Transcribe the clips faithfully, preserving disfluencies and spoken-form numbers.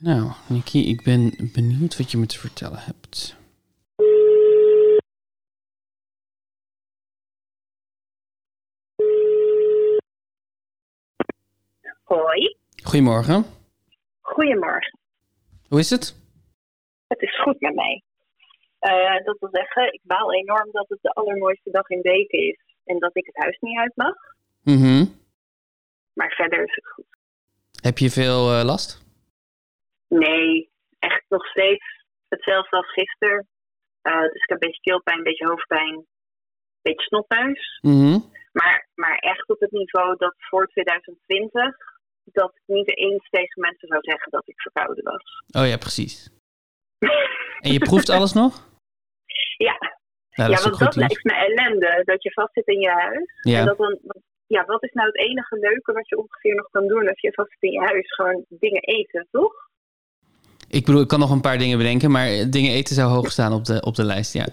Nou, Nikki, ik ben benieuwd wat je me te vertellen hebt. Hoi. Goedemorgen. Goedemorgen. Hoe is het? Het is goed met mij. Uh, dat wil zeggen, ik baal enorm dat het de allermooiste dag in weken is. En dat ik het huis niet uit mag. Mm-hmm. Maar verder is het goed. Heb je veel uh, last? Nee, echt nog steeds hetzelfde als gisteren. Uh, dus ik heb een beetje keelpijn, een beetje hoofdpijn, een beetje snotneus. Mm-hmm. Maar, maar echt op het niveau dat voor twintig twintig, dat ik niet eens tegen mensen zou zeggen dat ik verkouden was. Oh ja, precies. En je proeft alles nog? Ja. Nou, dat ja, want dat lijkt me ellende, dat je vastzit in je huis. Ja. En dat dan, ja, wat is nou het enige leuke wat je ongeveer nog kan doen als je vastzit in je huis? Gewoon dingen eten, toch? Ik bedoel, ik kan nog een paar dingen bedenken, maar dingen eten zou hoog staan op de, op de lijst, ja.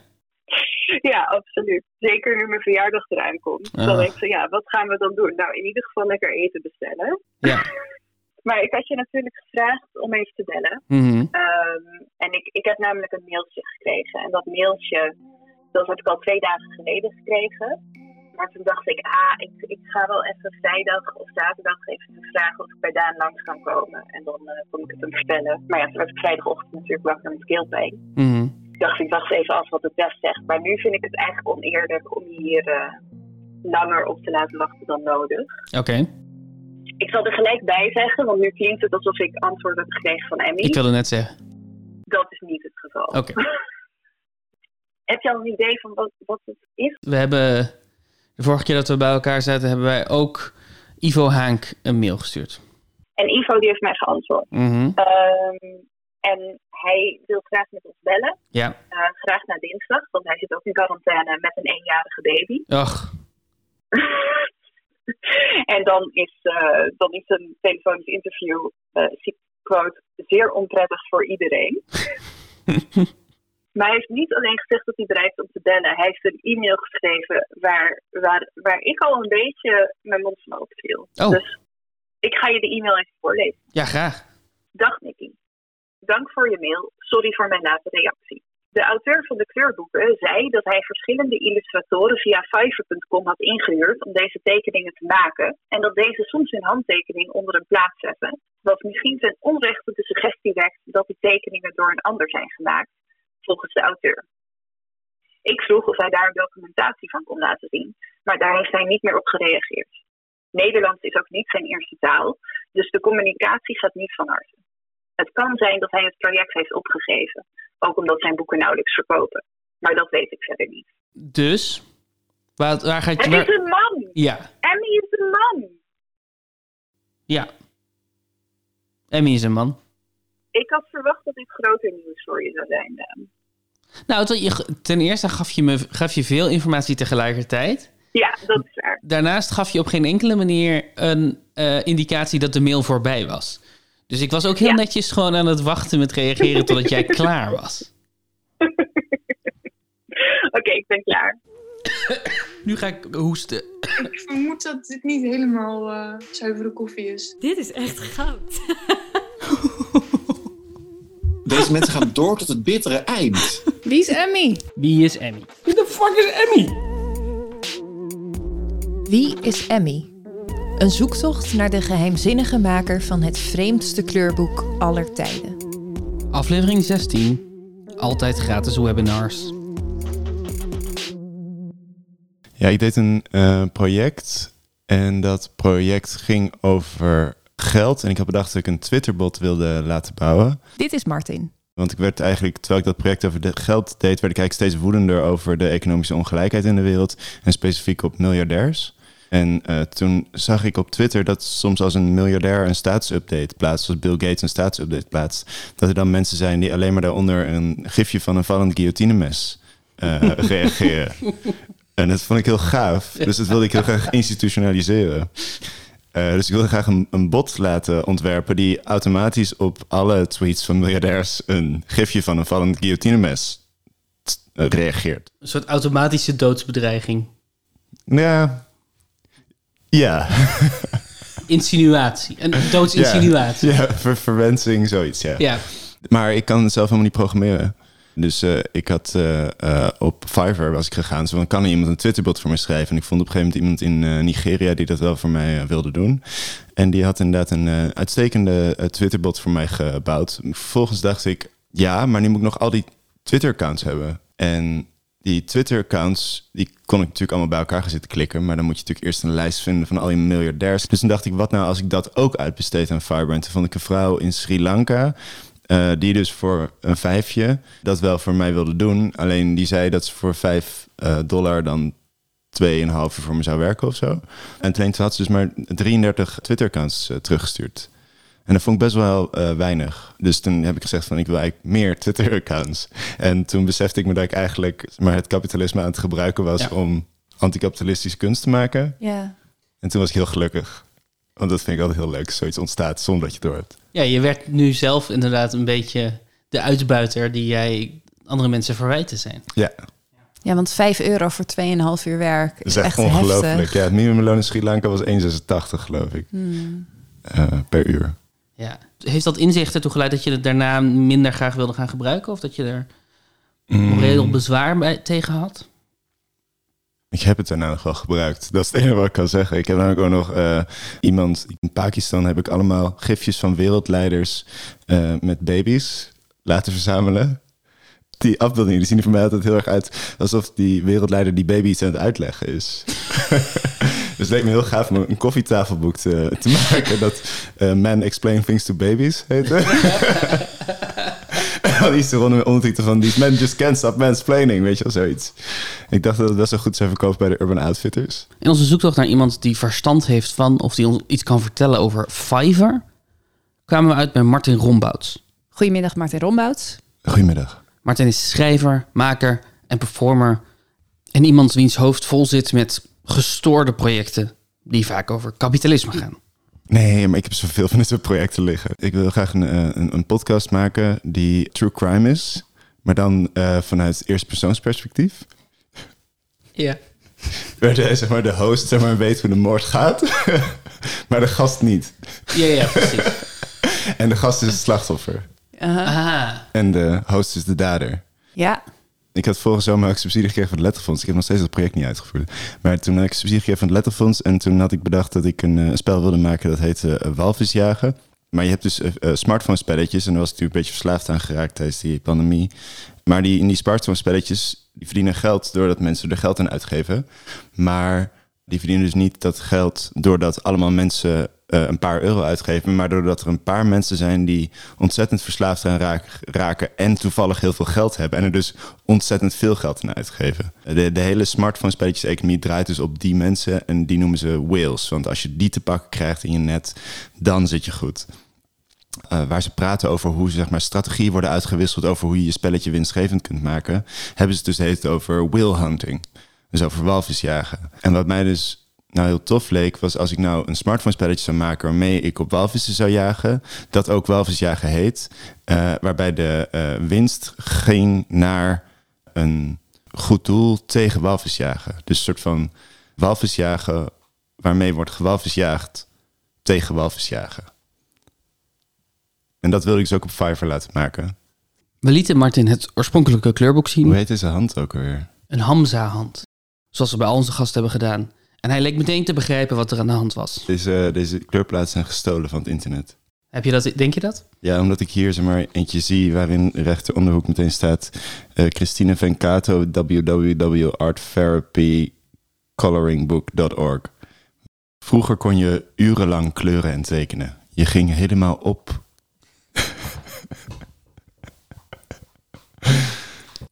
Ja, absoluut. Zeker nu mijn verjaardag eraan komt. Oh. Dan denk ik, ja, wat gaan we dan doen? Nou, in ieder geval lekker eten bestellen. Ja. Maar ik had je natuurlijk gevraagd om even te bellen. Mm-hmm. Um, en ik, ik heb namelijk een mailtje gekregen. En dat mailtje, dat had ik al twee dagen geleden gekregen. Maar toen dacht ik, ah, ik, ik ga wel even vrijdag of zaterdag even vragen of ik bij Daan langs kan komen. En dan uh, kon ik het hem vertellen. Maar ja, toen was ik vrijdagochtend natuurlijk wakker met keelpijn. Mm-hmm. Ik dacht, ik wacht even af wat het best zegt. Maar nu vind ik het eigenlijk oneerlijk om je hier uh, langer op te laten wachten dan nodig. Oké. Okay. Ik zal er gelijk bij zeggen, want nu klinkt het alsof ik antwoord heb gekregen van Emmy. Ik wilde net zeggen. Dat is niet het geval. Oké. Okay. Heb je al een idee van wat, wat het is? We hebben, de vorige keer dat we bij elkaar zaten, hebben wij ook Ivo Haank een mail gestuurd. En Ivo die heeft mij geantwoord. Mm-hmm. Um, En hij wil graag met ons bellen. Ja. Uh, graag na dinsdag, want hij zit ook in quarantaine met een eenjarige baby. Ach. En dan is, uh, dan is een telefonisch interview, uh, quote, zeer onprettig voor iedereen. Maar hij heeft niet alleen gezegd dat hij bereid is om te bellen. Hij heeft een e-mail geschreven waar, waar, waar ik al een beetje mijn mond van open viel. Oh. Dus ik ga je de e-mail even voorlezen. Ja, graag. Dag Nikki. Dank voor je mail. Sorry voor mijn late reactie. De auteur van de kleurboeken zei dat hij verschillende illustratoren via Fiverr punt com had ingehuurd om deze tekeningen te maken en dat deze soms hun handtekening onder een plaat zetten, wat misschien ten onrechte de suggestie wekt dat die tekeningen door een ander zijn gemaakt, volgens de auteur. Ik vroeg of hij daar documentatie van kon laten zien, maar daar heeft hij niet meer op gereageerd. Nederlands is ook niet zijn eerste taal, dus de communicatie gaat niet van harte. Het kan zijn dat hij het project heeft opgegeven. Ook omdat zijn boeken nauwelijks verkopen. Maar dat weet ik verder niet. Dus? Waar, waar gaat je... Hij waar... is een man! Ja. Emmy is een man! Ja. Emmy is een man. Ik had verwacht dat dit groter nieuws voor je zou zijn, Daan. Nou, ten eerste gaf je, me, gaf je veel informatie tegelijkertijd. Ja, dat is waar. Daarnaast gaf je op geen enkele manier een uh, indicatie dat de mail voorbij was. Dus ik was ook heel ja. netjes gewoon aan het wachten met reageren totdat jij klaar was. Oké, okay, ik ben klaar. Nu ga ik hoesten. Ik vermoed dat dit niet helemaal uh, zuivere koffie is. Dit is echt goud. Deze mensen gaan door tot het bittere eind. Wie is Emmy? Wie is Emmy? Wie de fuck is Emmy? Wie is Emmy? Een zoektocht naar de geheimzinnige maker van het vreemdste kleurboek aller tijden. Aflevering zestien. Altijd gratis webinars. Ja, ik deed een uh, project. En dat project ging over geld. En ik had bedacht dat ik een Twitterbot wilde laten bouwen. Dit is Martin. Want ik werd eigenlijk, terwijl ik dat project over de geld deed, werd ik eigenlijk steeds woedender over de economische ongelijkheid in de wereld. En specifiek op miljardairs. En uh, toen zag ik op Twitter dat soms als een miljardair een staatsupdate plaatst, als Bill Gates een staatsupdate plaatst, dat er dan mensen zijn die alleen maar daaronder een gifje van een vallend guillotinemes uh, reageren. En dat vond ik heel gaaf. Dus dat wilde ik heel graag institutionaliseren. Uh, dus ik wilde graag een, een bot laten ontwerpen die automatisch op alle tweets van miljardairs een gifje van een vallend guillotinemes t- uh, reageert. Een soort automatische doodsbedreiging. Ja. Ja. insinuatie. Een doodsinsinuatie. Ja, ja ver, verwensing, zoiets, ja. ja. Maar ik kan zelf helemaal niet programmeren. Dus uh, ik had uh, uh, op Fiverr was ik gegaan. Zo van, kan er iemand een Twitterbot voor mij schrijven? En ik vond op een gegeven moment iemand in uh, Nigeria die dat wel voor mij uh, wilde doen. En die had inderdaad een uh, uitstekende uh, Twitterbot voor mij gebouwd. Vervolgens dacht ik, ja, maar nu moet ik nog al die Twitter-accounts hebben. En die Twitter-accounts, die kon ik natuurlijk allemaal bij elkaar gaan zitten klikken. Maar dan moet je natuurlijk eerst een lijst vinden van al die miljardairs. Dus toen dacht ik, wat nou als ik dat ook uitbesteed aan Fiverr? En toen vond ik een vrouw in Sri Lanka... Uh, die dus voor een vijfje dat wel voor mij wilde doen. Alleen die zei dat ze voor vijf uh, dollar dan twee en een half uur voor me zou werken of zo. En toen had ze dus maar drieëndertig Twitter-accounts uh, teruggestuurd. En dat vond ik best wel uh, weinig. Dus toen heb ik gezegd van ik wil eigenlijk meer Twitter-accounts. En toen besefte ik me dat ik eigenlijk maar het kapitalisme aan het gebruiken was... Ja. om anticapitalistische kunst te maken. Ja. En toen was ik heel gelukkig. Want dat vind ik altijd heel leuk. Zoiets ontstaat zonder dat je het door hebt. Ja, je werd nu zelf inderdaad een beetje de uitbuiter die jij andere mensen verwijten zijn. Ja. Ja, want vijf euro voor twee en een half uur werk is, is echt, echt ongelooflijk. Heftig. Ja, het minimumloon in Sri Lanka was één komma zesentachtig geloof ik. Hmm. Uh, per uur. Ja. Heeft dat inzicht ertoe geleid dat je het daarna minder graag wilde gaan gebruiken? Of dat je er moreel hmm. bezwaar bij, tegen had? Ik heb het daarna nog wel gebruikt. Dat is het enige wat ik kan zeggen. Ik heb namelijk ook nog uh, iemand... In Pakistan heb ik allemaal gifjes van wereldleiders uh, met baby's laten verzamelen. Die afbeeldingen die zien er voor mij altijd heel erg uit... alsof die wereldleider die baby's aan het uitleggen is. Dus het leek me heel gaaf om een koffietafelboek te, te maken... dat uh, Men Explain Things to Babies heette. Die is eronder met ondertitel van... These men just can't stop mansplaining, weet je wel, zoiets. Ik dacht dat het best wel goed zou verkopen bij de Urban Outfitters. In onze zoektocht naar iemand die verstand heeft van... of die ons iets kan vertellen over Fiverr... kwamen we uit bij Martin Rombouts. Goedemiddag, Martin Rombouts. Goedemiddag. Martin is schrijver, maker en performer... en iemand wiens hoofd vol zit met gestoorde projecten... die vaak over kapitalisme gaan. Nee, maar ik heb zoveel van dit soort projecten liggen. Ik wil graag een, een, een podcast maken die true crime is. Maar dan uh, vanuit eerstpersoonsperspectief. Ja. Waar de, zeg maar, de host zeg maar, weet hoe de moord gaat. Maar de gast niet. Ja, ja, precies. En de gast is het slachtoffer. Uh-huh. Aha. En de host is de dader. Ja. Ik had vorige zomer ook subsidie gekregen van het Letterfonds. Ik heb nog steeds dat project niet uitgevoerd. Maar toen had ik subsidie gekregen van het Letterfonds... en toen had ik bedacht dat ik een, een spel wilde maken... dat heette uh, walvisjagen. Maar je hebt dus uh, smartphone-spelletjes... en daar was ik natuurlijk een beetje verslaafd aan geraakt tijdens die pandemie. Maar die, in die smartphone-spelletjes die verdienen geld... doordat mensen er geld aan uitgeven. Maar die verdienen dus niet dat geld... doordat allemaal mensen uh, een paar euro uitgeven... maar doordat er een paar mensen zijn... die ontzettend verslaafd aan raak, raken... en toevallig heel veel geld hebben... en er dus ontzettend veel geld aan uitgeven. De, de hele smartphone-spelletjes-economie draait dus op die mensen... en die noemen ze whales. Want als je die te pakken krijgt in je net... dan zit je goed. Uh, waar ze praten over hoe zeg maar, strategieën worden uitgewisseld... over hoe je je spelletje winstgevend kunt maken... hebben ze het dus heeft over whale hunting... Dus over walvisjagen. En wat mij dus nou heel tof leek... was als ik nou een smartphone-spelletje zou maken... waarmee ik op walvissen zou jagen... dat ook walvisjagen heet... Uh, waarbij de uh, winst ging naar een goed doel tegen walvisjagen. Dus een soort van walvisjagen... waarmee wordt gewalvisjaagd tegen walvisjagen. En dat wilde ik dus ook op Fiverr laten maken. We lieten Martin het oorspronkelijke kleurboek zien. Hoe heet deze hand ook alweer? Een Hamza-hand. Zoals we bij al onze gasten hebben gedaan. En hij leek meteen te begrijpen wat er aan de hand was. Deze, deze kleurplaten zijn gestolen van het internet. Heb je dat, denk je dat? Ja, omdat ik hier zeg maar eentje zie waarin rechter onderhoek meteen staat... Uh, Christine Vencato, w w w punt art therapy coloring book punt org. Vroeger kon je urenlang kleuren en tekenen. Je ging helemaal op.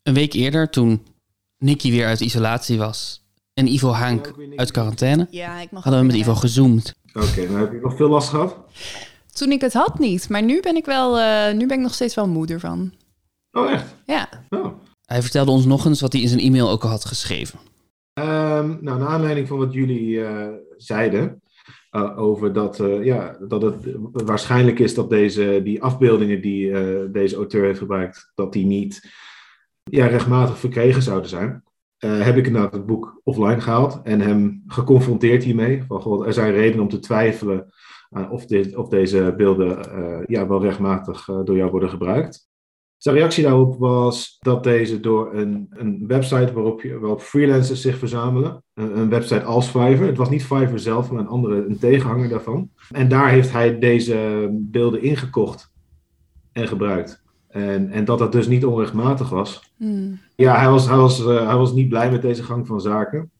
Een week eerder, toen Nikki weer uit isolatie was... en Ivo Haank uit quarantaine, ja, ik mag hadden we met Ivo gezoomd. Oké, okay, maar heb je nog veel last gehad? Toen ik het had niet, maar nu ben ik wel, uh, nu ben ik nog steeds wel moeder van. Oh, echt? Ja. Oh. Hij vertelde ons nog eens wat hij in zijn e-mail ook al had geschreven. Um, nou, naar aanleiding van wat jullie uh, zeiden... Uh, over dat, uh, ja, dat het waarschijnlijk is dat deze, die afbeeldingen die uh, deze auteur heeft gebruikt... dat die niet ja, rechtmatig verkregen zouden zijn... Uh, heb ik nou het boek offline gehaald en hem geconfronteerd hiermee. Van, goh, er zijn redenen om te twijfelen uh, of, dit, of deze beelden uh, ja, wel rechtmatig uh, door jou worden gebruikt. Zijn reactie daarop was dat deze door een, een website waarop, je, waarop freelancers zich verzamelen. Een, een website als Fiverr. Het was niet Fiverr zelf, maar een andere, een tegenhanger daarvan. En daar heeft hij deze beelden ingekocht en gebruikt. En, en dat dat dus niet onrechtmatig was. Mm. Ja, hij was, hij, was, uh, hij was niet blij met deze gang van zaken.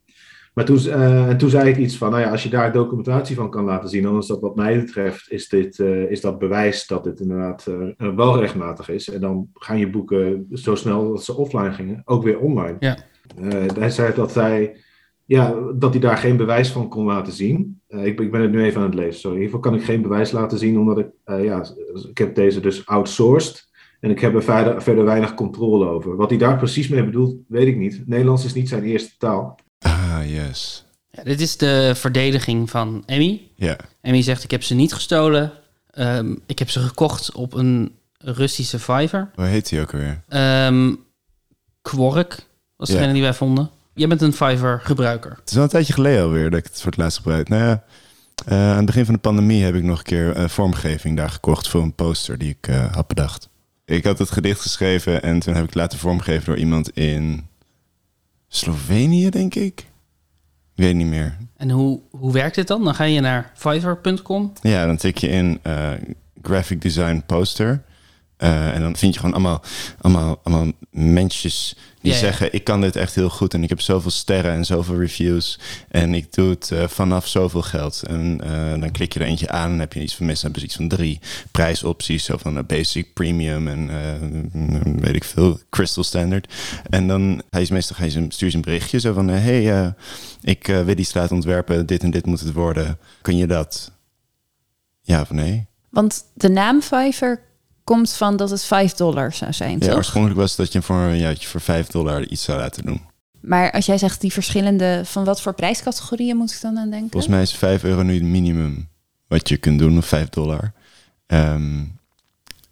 Maar toen, uh, en toen zei ik iets van, nou ja, als je daar documentatie van kan laten zien, dan is dat wat mij betreft, is, dit, uh, is dat bewijs dat dit inderdaad uh, wel rechtmatig is. En dan gaan je boeken zo snel dat ze offline gingen, ook weer online. Ja. Uh, hij zei dat hij, ja, dat hij daar geen bewijs van kon laten zien. Uh, ik, ik ben het nu even aan het lezen, sorry. In ieder geval kan ik geen bewijs laten zien, omdat ik, uh, ja, ik heb deze dus outsourced. En ik heb er verder, verder weinig controle over. Wat hij daar precies mee bedoelt, weet ik niet. Nederlands is niet zijn eerste taal. Ah, yes. Ja, dit is de verdediging van Emmy. Yeah. Emmy zegt, ik heb ze niet gestolen. Um, ik heb ze gekocht op een Russische Fiverr. Hoe heet die ook alweer? Um, Kwork was degene yeah. die wij vonden. Jij bent een Fiverr-gebruiker. Het is al een tijdje geleden alweer dat ik het voor het laatst gebruik. Nou ja, uh, aan het begin van de pandemie heb ik nog een keer uh, vormgeving daar gekocht voor een poster die ik uh, had bedacht. Ik had het gedicht geschreven en toen heb ik het laten vormgeven door iemand in Slovenië, denk ik. Ik weet niet meer. En hoe, hoe werkt dit dan? Dan ga je naar Fiverr punt com. Ja, dan tik je in uh, graphic design poster. Uh, en dan vind je gewoon allemaal, allemaal, allemaal mensjes die ja, zeggen... Ja. ik kan dit echt heel goed en ik heb zoveel sterren en zoveel reviews... en ik doe het uh, vanaf zoveel geld. En uh, dan klik je er eentje aan en heb je iets van... meestal hebben ze iets van drie prijsopties... zo van uh, basic, premium en uh, weet ik veel, crystal standard. En dan hij is meestal, hij is een, stuur je een berichtje zo van... hé, uh, hey, uh, ik uh, wil die straat ontwerpen, dit en dit moet het worden. Kun je dat? Ja of nee? Want de naam Fiverr... komt van dat het vijf dollar zou zijn, ja, toch? Oorspronkelijk was het dat je voor een jaartje voor vijf dollar iets zou laten doen. Maar als jij zegt die verschillende... van wat voor prijscategorieën moet ik dan aan denken? Volgens mij is vijf euro nu het minimum wat je kunt doen, of vijf dollar. Um,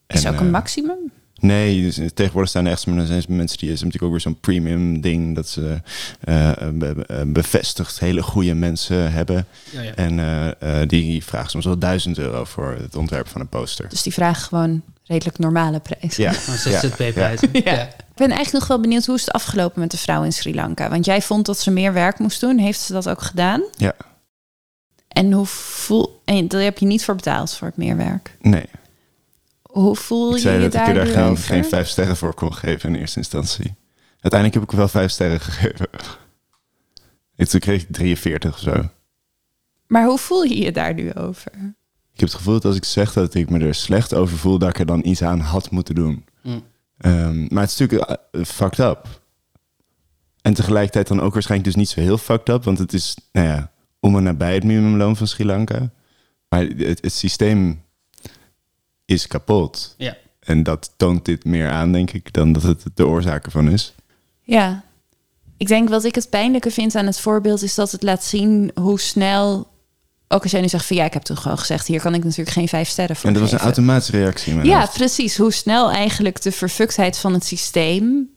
is en, ook een uh, maximum? Nee, dus tegenwoordig staan er echt mensen die... is natuurlijk ook weer zo'n premium ding... dat ze uh, be- bevestigd hele goede mensen hebben. Ja, ja. En uh, uh, die vragen soms wel duizend euro voor het ontwerp van een poster. Dus die vragen gewoon... redelijk normale prijs. Ja, Z Z P-prijzen. Ja. Ja. Ja. Ik ben eigenlijk nog wel benieuwd... hoe is het afgelopen met de vrouw in Sri Lanka? Want jij vond dat ze meer werk moest doen. Heeft ze dat ook gedaan? Ja. En hoe voel... en daar heb je niet voor betaald voor het meerwerk? Nee. Hoe voel ik je je daar? Ik zei dat ik er daar geen vijf sterren voor kon geven in eerste instantie. Uiteindelijk heb ik wel vijf sterren gegeven. En toen kreeg ik drieënveertig of zo. Maar hoe voel je je daar nu over? Ik heb het gevoel dat als ik zeg dat ik me er slecht over voel... dat ik er dan iets aan had moeten doen. Mm. Um, maar het is natuurlijk uh, fucked up. En tegelijkertijd dan ook waarschijnlijk dus niet zo heel fucked up... want het is nou ja, om en nabij het minimumloon van Sri Lanka. Maar het, het systeem is kapot. Ja. En dat toont dit meer aan, denk ik... dan dat het de oorzaak ervan is. Ja. Ik denk wat ik het pijnlijke vind aan het voorbeeld... is dat het laat zien hoe snel... ook als jij nu zegt van ja, ik heb toen gewoon gezegd... hier kan ik natuurlijk geen vijf sterren voor. En dat geven. Was een automatische reactie. Ja, hoofd. Precies. Hoe snel eigenlijk de verfuktheid van het systeem...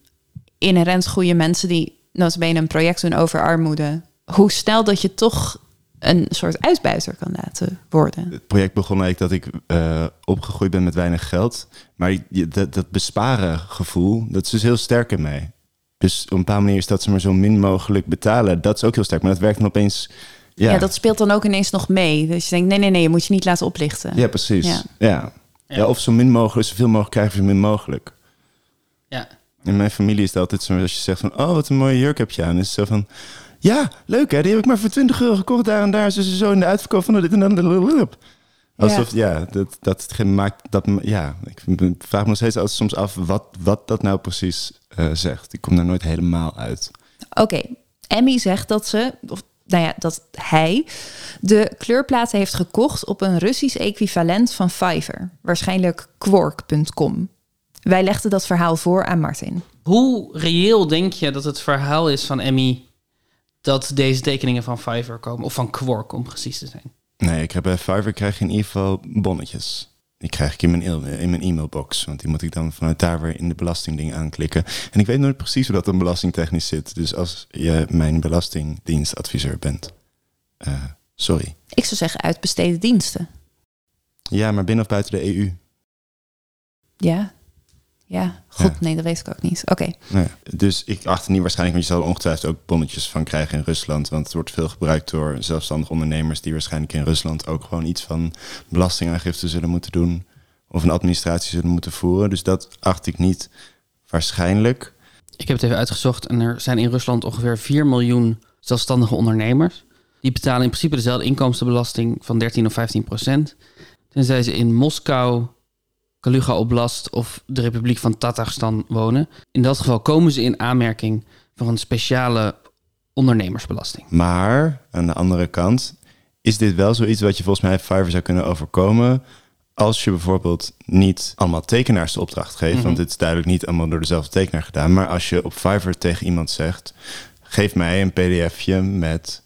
inherent goede mensen die notabene een project doen over armoede... hoe snel dat je toch een soort uitbuiter kan laten worden. Het project begon eigenlijk dat ik uh, opgegroeid ben met weinig geld. Maar dat, dat besparen gevoel, dat is dus heel sterk in mij. Dus op een bepaalde manier is dat ze maar zo min mogelijk betalen. Dat is ook heel sterk, maar dat werkt dan opeens... Ja. ja, dat speelt dan ook ineens nog mee. Dus je denkt, nee, nee, nee, je moet je niet laten oplichten. Ja, precies. Ja, ja. ja of zo min mogelijk, zoveel mogelijk krijgen, zo min mogelijk. Ja. In mijn familie is het altijd zo, als je zegt van... oh, wat een mooie jurk heb je aan. Is het zo van, ja, leuk hè, die heb ik maar voor twintig euro gekocht. Daar en daar, zo, zo in de uitverkoop van dit en dan. Alsof, ja, ja dat, dat maakt... dat ja, ik vraag me nog steeds altijd soms af wat, wat dat nou precies uh, zegt. Ik kom daar nooit helemaal uit. Oké, okay. Emmy zegt dat ze... of, nou ja, dat hij de kleurplaten heeft gekocht op een Russisch equivalent van Fiverr. Waarschijnlijk Kwork punt com. Wij legden dat verhaal voor aan Martin. Hoe reëel denk je dat het verhaal is van Emmy... dat deze tekeningen van Fiverr komen? Of van Kwork, om precies te zijn. Nee, ik heb bij Fiverr krijg je in ieder geval bonnetjes. Die krijg ik in mijn, e- in mijn e-mailbox. Want die moet ik dan vanuit daar weer in de belastingding aanklikken. En ik weet nooit precies hoe dat dan belastingtechnisch zit. Dus als je mijn belastingdienstadviseur bent. Uh, sorry. Ik zou zeggen uitbesteden diensten. Ja, maar binnen of buiten de E U? Ja. Ja, goed, ja. Nee, dat weet ik ook niet. Oké. Okay. Nee, dus ik achter niet waarschijnlijk, want je zal ongetwijfeld ook bonnetjes van krijgen in Rusland. Want het wordt veel gebruikt door zelfstandige ondernemers die waarschijnlijk in Rusland ook gewoon iets van belastingaangifte zullen moeten doen. Of een administratie zullen moeten voeren. Dus dat acht ik niet waarschijnlijk. Ik heb het even uitgezocht en er zijn in Rusland ongeveer vier miljoen zelfstandige ondernemers. Die betalen in principe dezelfde inkomstenbelasting van dertien of vijftien procent. Tenzij ze in Moskou, Kaluga Oblast of de Republiek van Tatarstan wonen. In dat geval komen ze in aanmerking voor een speciale ondernemersbelasting. Maar aan de andere kant is dit wel zoiets wat je volgens mij Fiverr zou kunnen overkomen als je bijvoorbeeld niet allemaal tekenaars de opdracht geeft, mm-hmm. want dit is duidelijk niet allemaal door dezelfde tekenaar gedaan, maar als je op Fiverr tegen iemand zegt, geef mij een pdfje met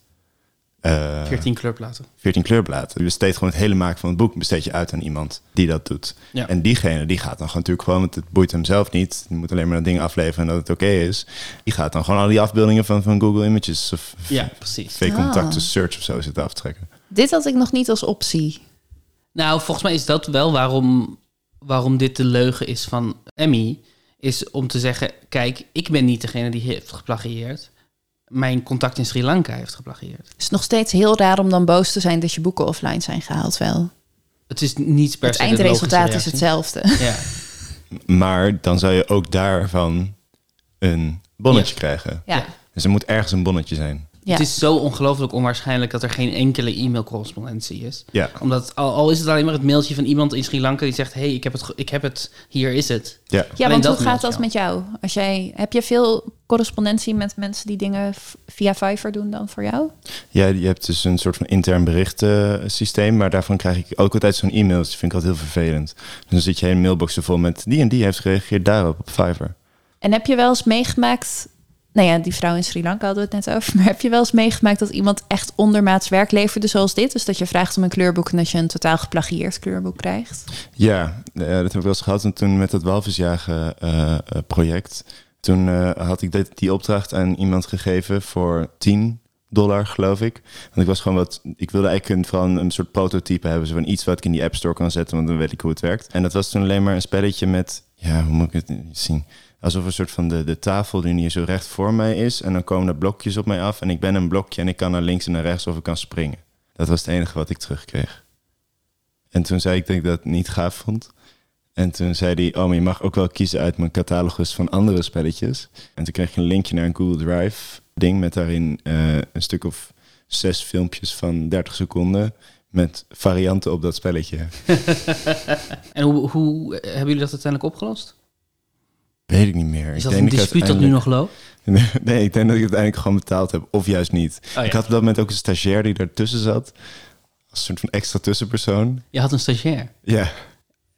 Uh, veertien kleurplaten. veertien kleurplaten. Je besteedt gewoon het hele maken van het boek, besteed je uit aan iemand die dat doet. Ja. En diegene die gaat dan gewoon natuurlijk gewoon, want het boeit hem zelf niet. Die moet alleen maar dat ding afleveren en dat het oké okay is. Die gaat dan gewoon al die afbeeldingen van, van Google Images of ja, precies. fake ah. contacten, search of zo zitten aftrekken. Dit had ik nog niet als optie. Nou, volgens mij is dat wel waarom, waarom dit de leugen is van Emmy. Is om te zeggen, kijk, ik ben niet degene die heeft geplagieerd. Mijn contact in Sri Lanka heeft geplagieerd. Het is nog steeds heel raar om dan boos te zijn dat je boeken offline zijn gehaald wel. Het is niet per se. Het eindresultaat is hetzelfde. Ja. Maar dan zou je ook daarvan een bonnetje ja. krijgen. Ja. Dus er moet ergens een bonnetje zijn. Ja. Het is zo ongelooflijk onwaarschijnlijk dat er geen enkele e-mailcorrespondentie is. Ja. Omdat al, al is het alleen maar het mailtje van iemand in Sri Lanka die zegt, hé, hey, ik heb het, ik heb het, hier is het. Ja, ja, want hoe gaat dat met jou? Als jij, heb je veel correspondentie met mensen die dingen via Fiverr doen dan voor jou? Ja, je hebt dus een soort van intern berichtensysteem, maar daarvan krijg ik ook altijd zo'n e-mail. Dat vind ik altijd heel vervelend. Dus dan zit je een mailbox er vol met die en die heeft gereageerd daarop op Fiverr. En heb je wel eens meegemaakt, nou ja, die vrouw in Sri Lanka hadden we het net over, maar heb je wel eens meegemaakt dat iemand echt ondermaats werk leverde zoals dit? Dus dat je vraagt om een kleurboek en dat je een totaal geplagieerd kleurboek krijgt? Ja, dat heb ik wel eens gehad. En toen met dat walvisjagen uh, project, toen uh, had ik dit, die opdracht aan iemand gegeven voor tien dollar, geloof ik. Want ik was gewoon wat, ik wilde eigenlijk een, vooral een, een soort prototype hebben, zo van iets wat ik in die App Store kan zetten, want dan weet ik hoe het werkt. En dat was toen alleen maar een spelletje met, ja, hoe moet ik het zien? Alsof een soort van de, de tafel die hier zo recht voor mij is. En dan komen er blokjes op mij af. En ik ben een blokje en ik kan naar links en naar rechts of ik kan springen. Dat was het enige wat ik terugkreeg. En toen zei ik dat ik dat niet gaaf vond. En toen zei hij, oh, maar je mag ook wel kiezen uit mijn catalogus van andere spelletjes. En toen kreeg ik een linkje naar een Google Drive ding met daarin uh, een stuk of zes filmpjes van dertig seconden... met varianten op dat spelletje. En hoe, hoe hebben jullie dat uiteindelijk opgelost? Weet ik niet meer. Is dat ik denk een dispuut dat nu nog loopt? Nee, ik denk dat ik het uiteindelijk gewoon betaald heb. Of juist niet. Oh, ja. Ik had op dat moment ook een stagiair die daartussen zat. Als een soort van extra tussenpersoon. Je had een stagiair? Ja.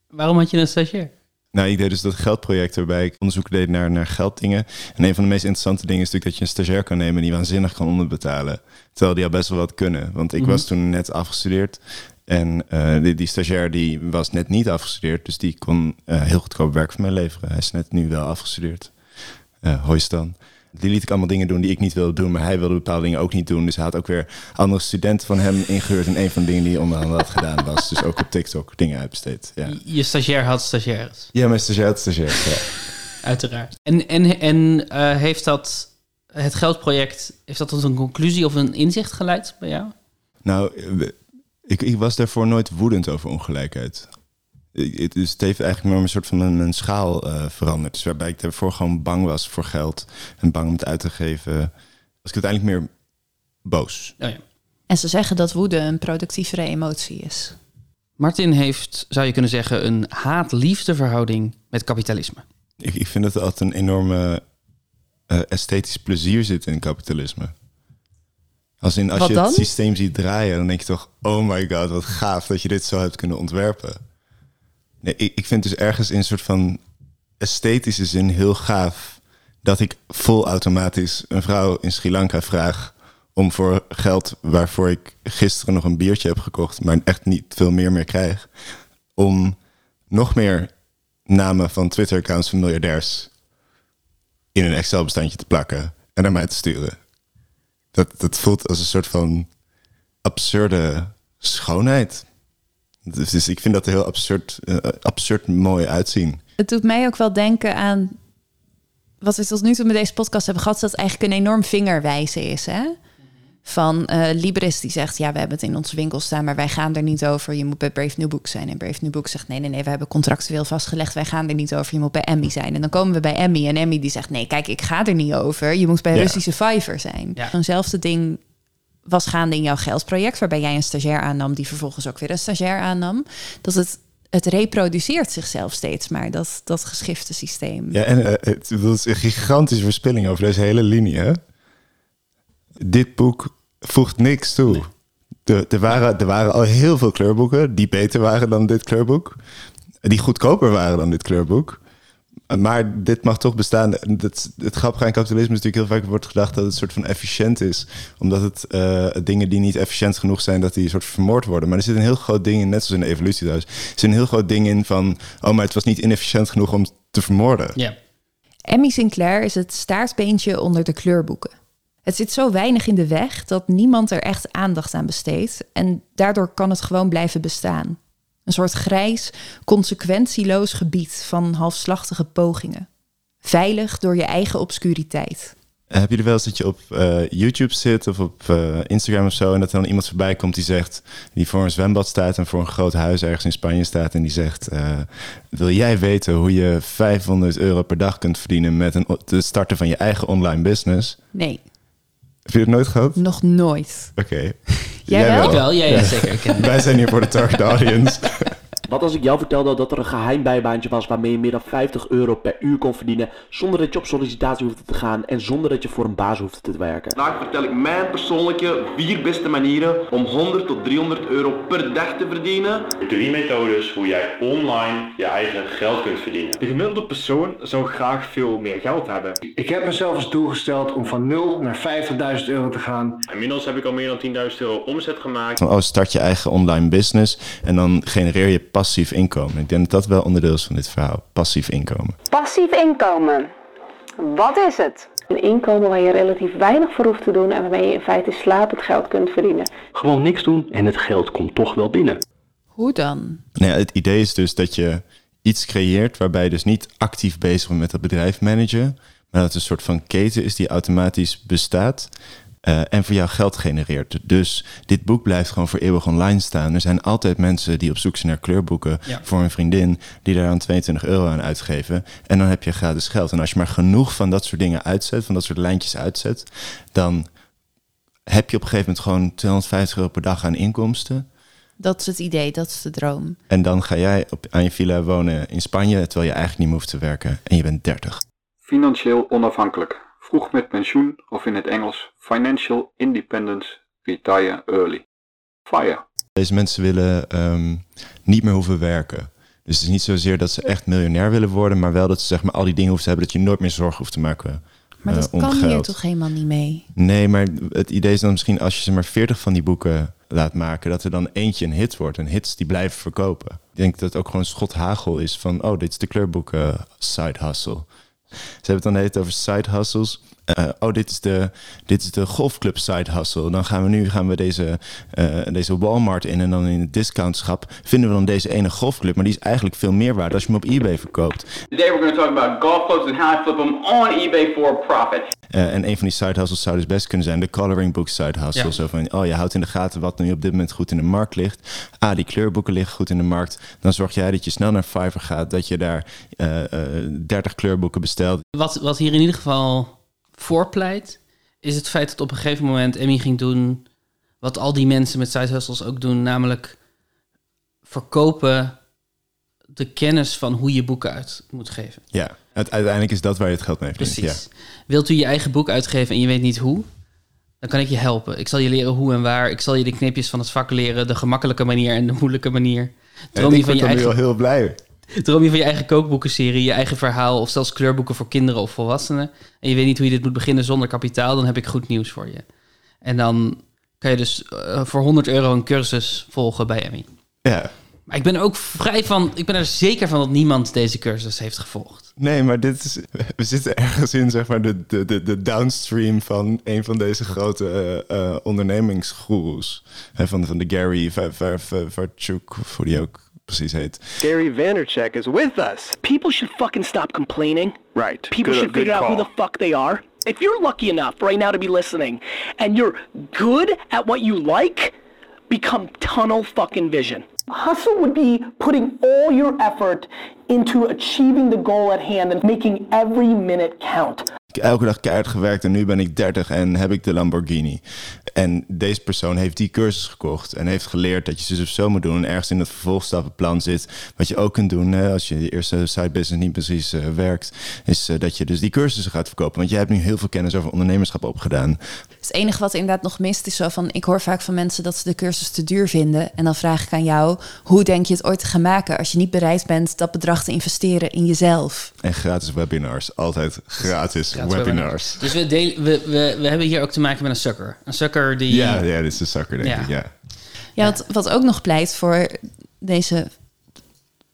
Waarom had je een stagiair? Nou, ik deed dus dat geldproject waarbij ik onderzoek deed naar, naar gelddingen. En een van de meest interessante dingen is natuurlijk dat je een stagiair kan nemen die waanzinnig kan onderbetalen. Terwijl die al best wel wat kunnen. Want ik mm-hmm. was toen net afgestudeerd. En uh, die, die stagiair die was net niet afgestudeerd. Dus die kon uh, heel goedkoop werk voor mij leveren. Hij is net nu wel afgestudeerd. Uh, hoi Stan. Die liet ik allemaal dingen doen die ik niet wilde doen. Maar hij wilde bepaalde dingen ook niet doen. Dus hij had ook weer andere studenten van hem ingehuurd. En een van de dingen die hij onderhand had gedaan was dus ook op TikTok dingen uitbesteed. Ja. Je stagiair had stagiaires? Ja, mijn stagiair had stagiaires, ja. Uiteraard. En, en, en uh, heeft dat het geldproject, heeft dat tot een conclusie of een inzicht geleid bij jou? Nou, Ik, ik was daarvoor nooit woedend over ongelijkheid. Ik, dus het heeft eigenlijk maar een soort van een, een schaal uh, veranderd. Dus waarbij ik daarvoor gewoon bang was voor geld en bang om het uit te geven. Was ik uiteindelijk meer boos. Oh ja. En ze zeggen dat woede een productievere emotie is. Martin heeft, zou je kunnen zeggen, een haat-liefde verhouding met kapitalisme. Ik, ik vind dat er altijd een enorme uh, esthetisch plezier zit in kapitalisme. Als in, als je het systeem ziet draaien, dan denk je toch, oh my god, wat gaaf dat je dit zo hebt kunnen ontwerpen. Nee, ik, ik vind dus ergens in een soort van esthetische zin heel gaaf dat ik volautomatisch een vrouw in Sri Lanka vraag om voor geld waarvoor ik gisteren nog een biertje heb gekocht, maar echt niet veel meer meer krijg, om nog meer namen van Twitter-accounts van miljardairs in een Excel-bestandje te plakken en naar mij te sturen. Dat, dat voelt als een soort van absurde schoonheid. Dus, dus ik vind dat er heel absurd, uh, absurd mooi uitzien. Het doet mij ook wel denken aan wat we tot nu toe met deze podcast hebben gehad, dat het eigenlijk een enorm vingerwijzen is, hè? Van uh, Libris die zegt, ja, we hebben het in onze winkel staan, maar wij gaan er niet over. Je moet bij Brave New Books zijn. En Brave New Books zegt, nee, nee, nee, we hebben contractueel vastgelegd. Wij gaan er niet over. Je moet bij Emmy zijn. En dan komen we bij Emmy. En Emmy die zegt, nee, kijk, ik ga er niet over. Je moet bij ja. Russische Fiverr zijn. Ja. Zo'nzelfde ding was gaande in jouw geldproject, waarbij jij een stagiair aannam, die vervolgens ook weer een stagiair aannam. Dat het, het reproduceert zichzelf steeds maar, dat, dat geschifte systeem. Ja, en uh, het, dat is een gigantische verspilling over deze hele linie, hè? Dit boek voegt niks toe. Nee. De, de waren, er waren al heel veel kleurboeken die beter waren dan dit kleurboek. Die goedkoper waren dan dit kleurboek. Maar dit mag toch bestaan. Dat, het grappige aan kapitalisme is natuurlijk heel vaak wordt gedacht dat het soort van efficiënt is. Omdat het uh, dingen die niet efficiënt genoeg zijn, dat die een soort vermoord worden. Maar er zit een heel groot ding in, net zoals in de evolutie thuis. Er zit een heel groot ding in van, oh, maar het was niet inefficiënt genoeg om te vermoorden. Yeah. Emmy Sinclair is het staartbeentje onder de kleurboeken. Het zit zo weinig in de weg dat niemand er echt aandacht aan besteedt. En daardoor kan het gewoon blijven bestaan. Een soort grijs, consequentieloos gebied van halfslachtige pogingen. Veilig door je eigen obscuriteit. Heb je er wel eens dat je op uh, YouTube zit of op uh, Instagram of zo, en dat er dan iemand voorbij komt die zegt, die voor een zwembad staat en voor een groot huis ergens in Spanje staat, en die zegt, uh, wil jij weten hoe je vijfhonderd euro per dag kunt verdienen met een, het starten van je eigen online business? Nee. Heb je het nooit gehad? Nog nooit. Oké. Okay. Jij, Jij wel? Ik wel, ja, ja, zeker. Wij zijn hier voor de target audience. Wat als ik jou vertelde dat er een geheim bijbaantje was waarmee je meer dan vijftig euro per uur kon verdienen zonder dat je op sollicitatie hoefde te gaan en zonder dat je voor een baas hoefde te werken? Vandaag vertel ik mijn persoonlijke vier beste manieren om honderd tot driehonderd euro per dag te verdienen. Drie methodes hoe jij online je eigen geld kunt verdienen. De gemiddelde persoon zou graag veel meer geld hebben. Ik heb mezelf als doel gesteld om van nul naar vijftigduizend euro te gaan. Inmiddels heb ik al meer dan tienduizend euro omzet gemaakt. Oh, start je eigen online business en dan genereer je pas passief inkomen. Ik denk dat dat wel onderdeel is van dit verhaal. Passief inkomen. Passief inkomen. Wat is het? Een inkomen waar je relatief weinig voor hoeft te doen en waarmee je in feite slapend geld kunt verdienen. Gewoon niks doen en het geld komt toch wel binnen. Hoe dan? Nou ja, het idee is dus dat je iets creëert waarbij je dus niet actief bezig bent met dat bedrijf managen, maar dat het een soort van keten is die automatisch bestaat. Uh, en voor jou geld genereert. Dus dit boek blijft gewoon voor eeuwig online staan. Er zijn altijd mensen die op zoek zijn naar kleurboeken ja. voor een vriendin, die daar dan tweeëntwintig euro aan uitgeven. En dan heb je gratis geld. En als je maar genoeg van dat soort dingen uitzet, van dat soort lijntjes uitzet, dan heb je op een gegeven moment gewoon tweehonderdvijftig euro per dag aan inkomsten. Dat is het idee, dat is de droom. En dan ga jij op, aan je villa wonen in Spanje, terwijl je eigenlijk niet meer hoeft te werken. En je bent dertig. Financieel onafhankelijk. Vroeg met pensioen, of in het Engels financial independence, retire early. Fire. Deze mensen willen um, niet meer hoeven werken. Dus het is niet zozeer dat ze echt miljonair willen worden, maar wel dat ze zeg maar al die dingen hoeven te hebben, dat je nooit meer zorgen hoeft te maken. Maar uh, dat kan geld. Hier toch helemaal niet mee? Nee, maar het idee is dan misschien als je ze maar veertig van die boeken laat maken, dat er dan eentje een hit wordt. En hits die blijven verkopen. Ik denk dat het ook gewoon schot hagel is van, oh, dit is de kleurboeken side hustle. Ze hebben het dan de hele tijd over side hustles. Uh, oh, dit is, de, dit is de golfclub side hustle. Dan gaan we nu gaan we deze, uh, deze Walmart in en dan in het discountschap vinden we dan deze ene golfclub. Maar die is eigenlijk veel meer waard als je hem op eBay verkoopt. Today we're going to talk about golf clubs and how I flip them on eBay for a profit. Uh, en een van die side hustles zou dus best kunnen zijn de coloring book side hustle. Ja. Zo van, oh, je houdt in de gaten wat nu op dit moment goed in de markt ligt. Ah, die kleurboeken liggen goed in de markt. Dan zorg jij dat je snel naar Fiverr gaat, dat je daar uh, uh, dertig kleurboeken bestelt. Wat, wat hier in ieder geval voorpleit, is het feit dat op een gegeven moment Emmy ging doen wat al die mensen met side hustles ook doen, namelijk verkopen de kennis van hoe je boeken uit moet geven. Ja, uiteindelijk is dat waar je het geld mee verdient. Precies. Ja. Wilt u je eigen boek uitgeven en je weet niet hoe? Dan kan ik je helpen. Ik zal je leren hoe en waar. Ik zal je de kneepjes van het vak leren, de gemakkelijke manier en de moeilijke manier. Droom je van je eigen... nu al heel blij. Droom je van je eigen kookboekenserie, je eigen verhaal of zelfs kleurboeken voor kinderen of volwassenen en je weet niet hoe je dit moet beginnen zonder kapitaal, dan heb ik goed nieuws voor je. En dan kan je dus uh, voor honderd euro een cursus volgen bij Emmy. Ja, Maar ik ben er ook vrij van... Ik ben er zeker van dat niemand deze cursus heeft gevolgd. Nee, maar dit is... We zitten ergens in, zeg maar, de, de, de, de downstream van een van deze grote uh, uh, ondernemingsgoeroes. He, van, van de Gary Vaynerchuk, of hoe die ook precies heet. Gary Vaynerchuk is with us. People should fucking stop complaining. Right. People good, should figure out who the fuck they are. If you're lucky enough right now to be listening and you're good at what you like, become tunnel fucking vision. Hustle would be putting all your effort into achieving the goal at hand and making every minute count. Elke dag keihard gewerkt en nu ben ik dertig en heb ik de Lamborghini. En deze persoon heeft die cursus gekocht en heeft geleerd dat je zus of zo moet doen. En ergens in dat vervolgstappenplan zit. Wat je ook kunt doen als je je eerste side business niet precies uh, werkt. Is uh, dat je dus die cursussen gaat verkopen. Want je hebt nu heel veel kennis over ondernemerschap opgedaan. Het enige wat inderdaad nog mist is zo van... Ik hoor vaak van mensen dat ze de cursus te duur vinden. En dan vraag ik aan jou, hoe denk je het ooit te gaan maken... als je niet bereid bent dat bedrag te investeren in jezelf? En gratis webinars. Altijd gratis. Webinars. Dus we, delen, we, we, we hebben hier ook te maken met een sucker. Een sucker die... Ja, ja, dit is een sucker, denk ja. ik. Ja, ja wat, wat ook nog pleit voor deze...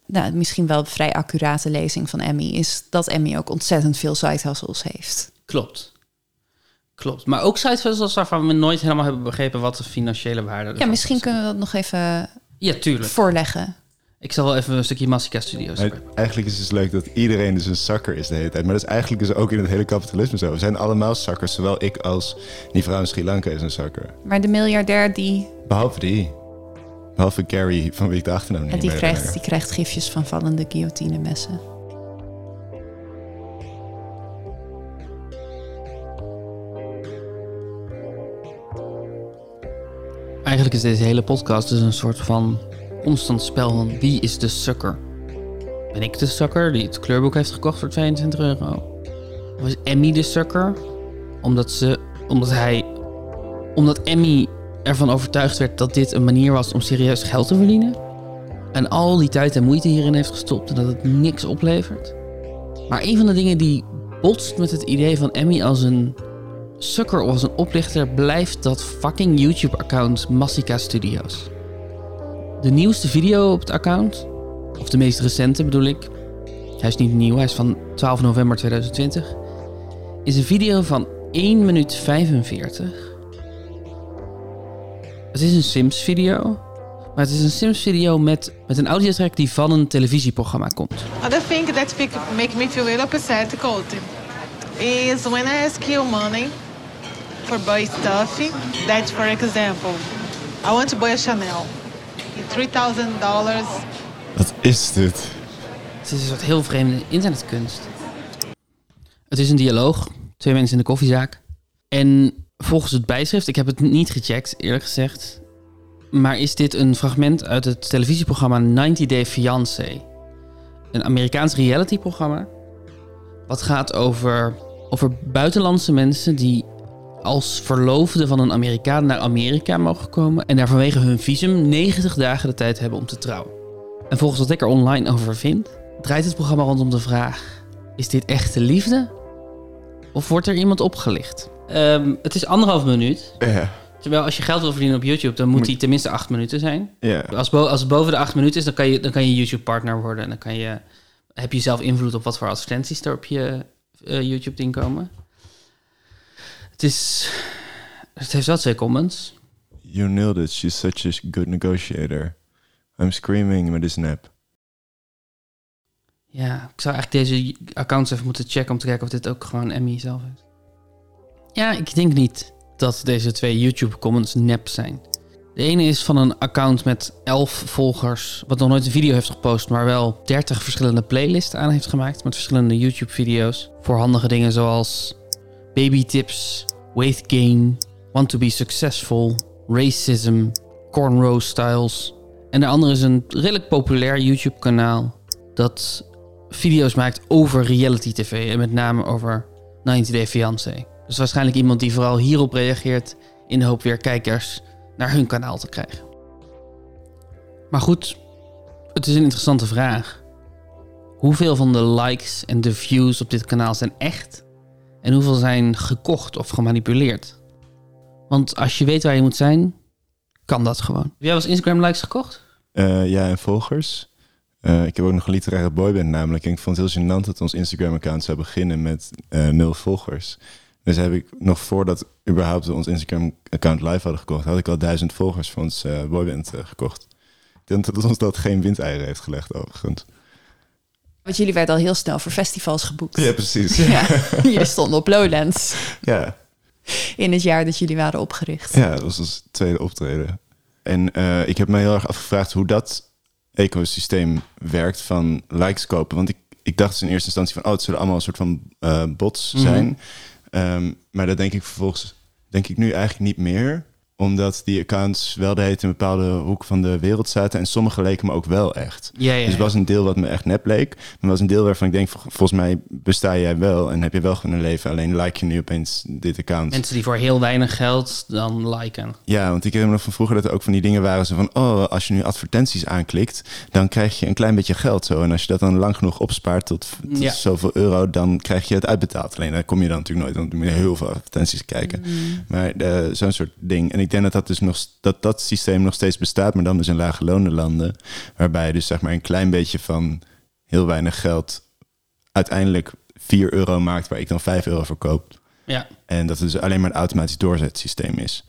Nou, misschien wel vrij accurate lezing van Emmy... is dat Emmy ook ontzettend veel side hustles heeft. Klopt. Klopt. Maar ook side hustles waarvan we nooit helemaal hebben begrepen... wat de financiële waarde... Ja, misschien is. Kunnen we dat nog even ja, tuurlijk. Voorleggen. Ik zal wel even een stukje Masika Studios hebben. Eigenlijk is het leuk dat iedereen dus een zakker is de hele tijd. Maar dat is eigenlijk dus ook in het hele kapitalisme zo. We zijn allemaal zakkers, zowel ik als die vrouw in Sri Lanka is een zakker. Maar de miljardair die... Behalve die. Behalve Gary, van wie ik de achternaam niet en die meer krijgt, die krijgt gifjes van vallende guillotine messen. Eigenlijk is deze hele podcast dus een soort van... constant spel van wie is de sukker? Ben ik de sukker die het kleurboek heeft gekocht voor tweeëntwintig euro? Of is Emmy de sukker? Omdat ze, omdat hij, omdat Emmy ervan overtuigd werd dat dit een manier was om serieus geld te verdienen. En al die tijd en moeite hierin heeft gestopt en dat het niks oplevert. Maar een van de dingen die botst met het idee van Emmy als een sukker of als een oplichter blijft dat fucking YouTube-account Masika Studios. De nieuwste video op het account, of de meest recente bedoel ik, hij is niet nieuw, hij is van twaalf november tweeduizend twintig, is een video van één minuut vijfenveertig. Het is een Sims video, maar het is een Sims video met, met een audiotrack die van een televisieprogramma komt. Other thing that makes me feel a little upset, Colton, is when I ask you money for buy stuff, that for example, I want to buy a Chanel. drieduizend dollar. Wat is dit? Het is een soort heel vreemde internetkunst. Het is een dialoog. Twee mensen in de koffiezaak. En volgens het bijschrift, ik heb het niet gecheckt eerlijk gezegd. Maar is dit een fragment uit het televisieprogramma negentig Day Fiancé. Een Amerikaans realityprogramma. Wat gaat over, over buitenlandse mensen die... als verloofde van een Amerikaan naar Amerika mogen komen... en daar vanwege hun visum negentig dagen de tijd hebben om te trouwen. En volgens wat ik er online over vind... draait het programma rondom de vraag... is dit echte liefde? Of wordt er iemand opgelicht? Um, het is anderhalf minuut. Ja. Terwijl als je geld wil verdienen op YouTube... dan moet die tenminste acht minuten zijn. Ja. Als, bo- als het boven de acht minuten is, dan kan je, dan kan je YouTube-partner worden... en dan kan je, heb je zelf invloed op wat voor advertenties er op je uh, YouTube-ding komen... Het is... Het heeft wel twee comments. You nailed it. She's such a good negotiator. I'm screaming met this nap. Ja, ik zou eigenlijk deze accounts even moeten checken... om te kijken of dit ook gewoon Emmy zelf is. Ja, ik denk niet dat deze twee YouTube-comments nep zijn. De ene is van een account met elf volgers... wat nog nooit een video heeft gepost... maar wel dertig verschillende playlists aan heeft gemaakt... met verschillende YouTube-video's. Voor handige dingen zoals... baby tips, weight gain, want to be successful, racism, cornrow styles. En de andere is een redelijk populair YouTube kanaal dat video's maakt over reality tv en met name over negentig Day Fiancé. Dus waarschijnlijk iemand die vooral hierop reageert in de hoop weer kijkers naar hun kanaal te krijgen. Maar goed, het is een interessante vraag. Hoeveel van de likes en de views op dit kanaal zijn echt? En hoeveel zijn gekocht of gemanipuleerd? Want als je weet waar je moet zijn, kan dat gewoon. Heb jij wel eens Instagram likes gekocht? Uh, ja, en volgers. Uh, ik heb ook nog een literaire boyband namelijk. En ik vond het heel gênant dat ons Instagram-account zou beginnen met uh, nul volgers. Dus heb ik nog voordat überhaupt we ons Instagram-account live hadden gekocht, had ik al duizend volgers voor ons uh, boyband uh, gekocht. Ik denk dat ons dat geen windeieren heeft gelegd, overigens. Want jullie werden al heel snel voor festivals geboekt. Ja, precies. Ja. Ja, jullie stonden op Lowlands. Ja. In het jaar dat jullie waren opgericht. Ja, dat was ons tweede optreden. En uh, ik heb mij heel erg afgevraagd hoe dat ecosysteem werkt van likes kopen. Want ik, ik dacht dus in eerste instantie van, oh, het zullen allemaal een soort van uh, bots zijn. Mm-hmm. Um, maar dat denk ik vervolgens, denk ik nu eigenlijk niet meer. Omdat die accounts wel de hele in een bepaalde hoek van de wereld zaten. En sommige leken me ook wel echt. Ja, ja, ja. Dus er was een deel wat me echt nep leek. Maar was een deel waarvan ik denk, volgens mij besta jij wel. En heb je wel gewoon een leven. Alleen like je nu opeens dit account. Mensen die voor heel weinig geld dan liken. Ja, want ik herinner me nog van vroeger dat er ook van die dingen waren. Zo van, oh, als je nu advertenties aanklikt, dan krijg je een klein beetje geld zo. En als je dat dan lang genoeg opspaart tot, tot ja. zoveel euro, dan krijg je het uitbetaald. Alleen daar kom je dan natuurlijk nooit. Dan moet je heel veel advertenties kijken. Mm. Maar uh, zo'n soort ding. En ik denk dat dat, dus nog, dat dat systeem nog steeds bestaat, maar dan dus in lage lonen landen. Waarbij dus zeg maar een klein beetje van heel weinig geld uiteindelijk vier euro maakt, waar ik dan vijf euro voor koop. Ja. En dat het dus alleen maar een automatisch doorzetsysteem is.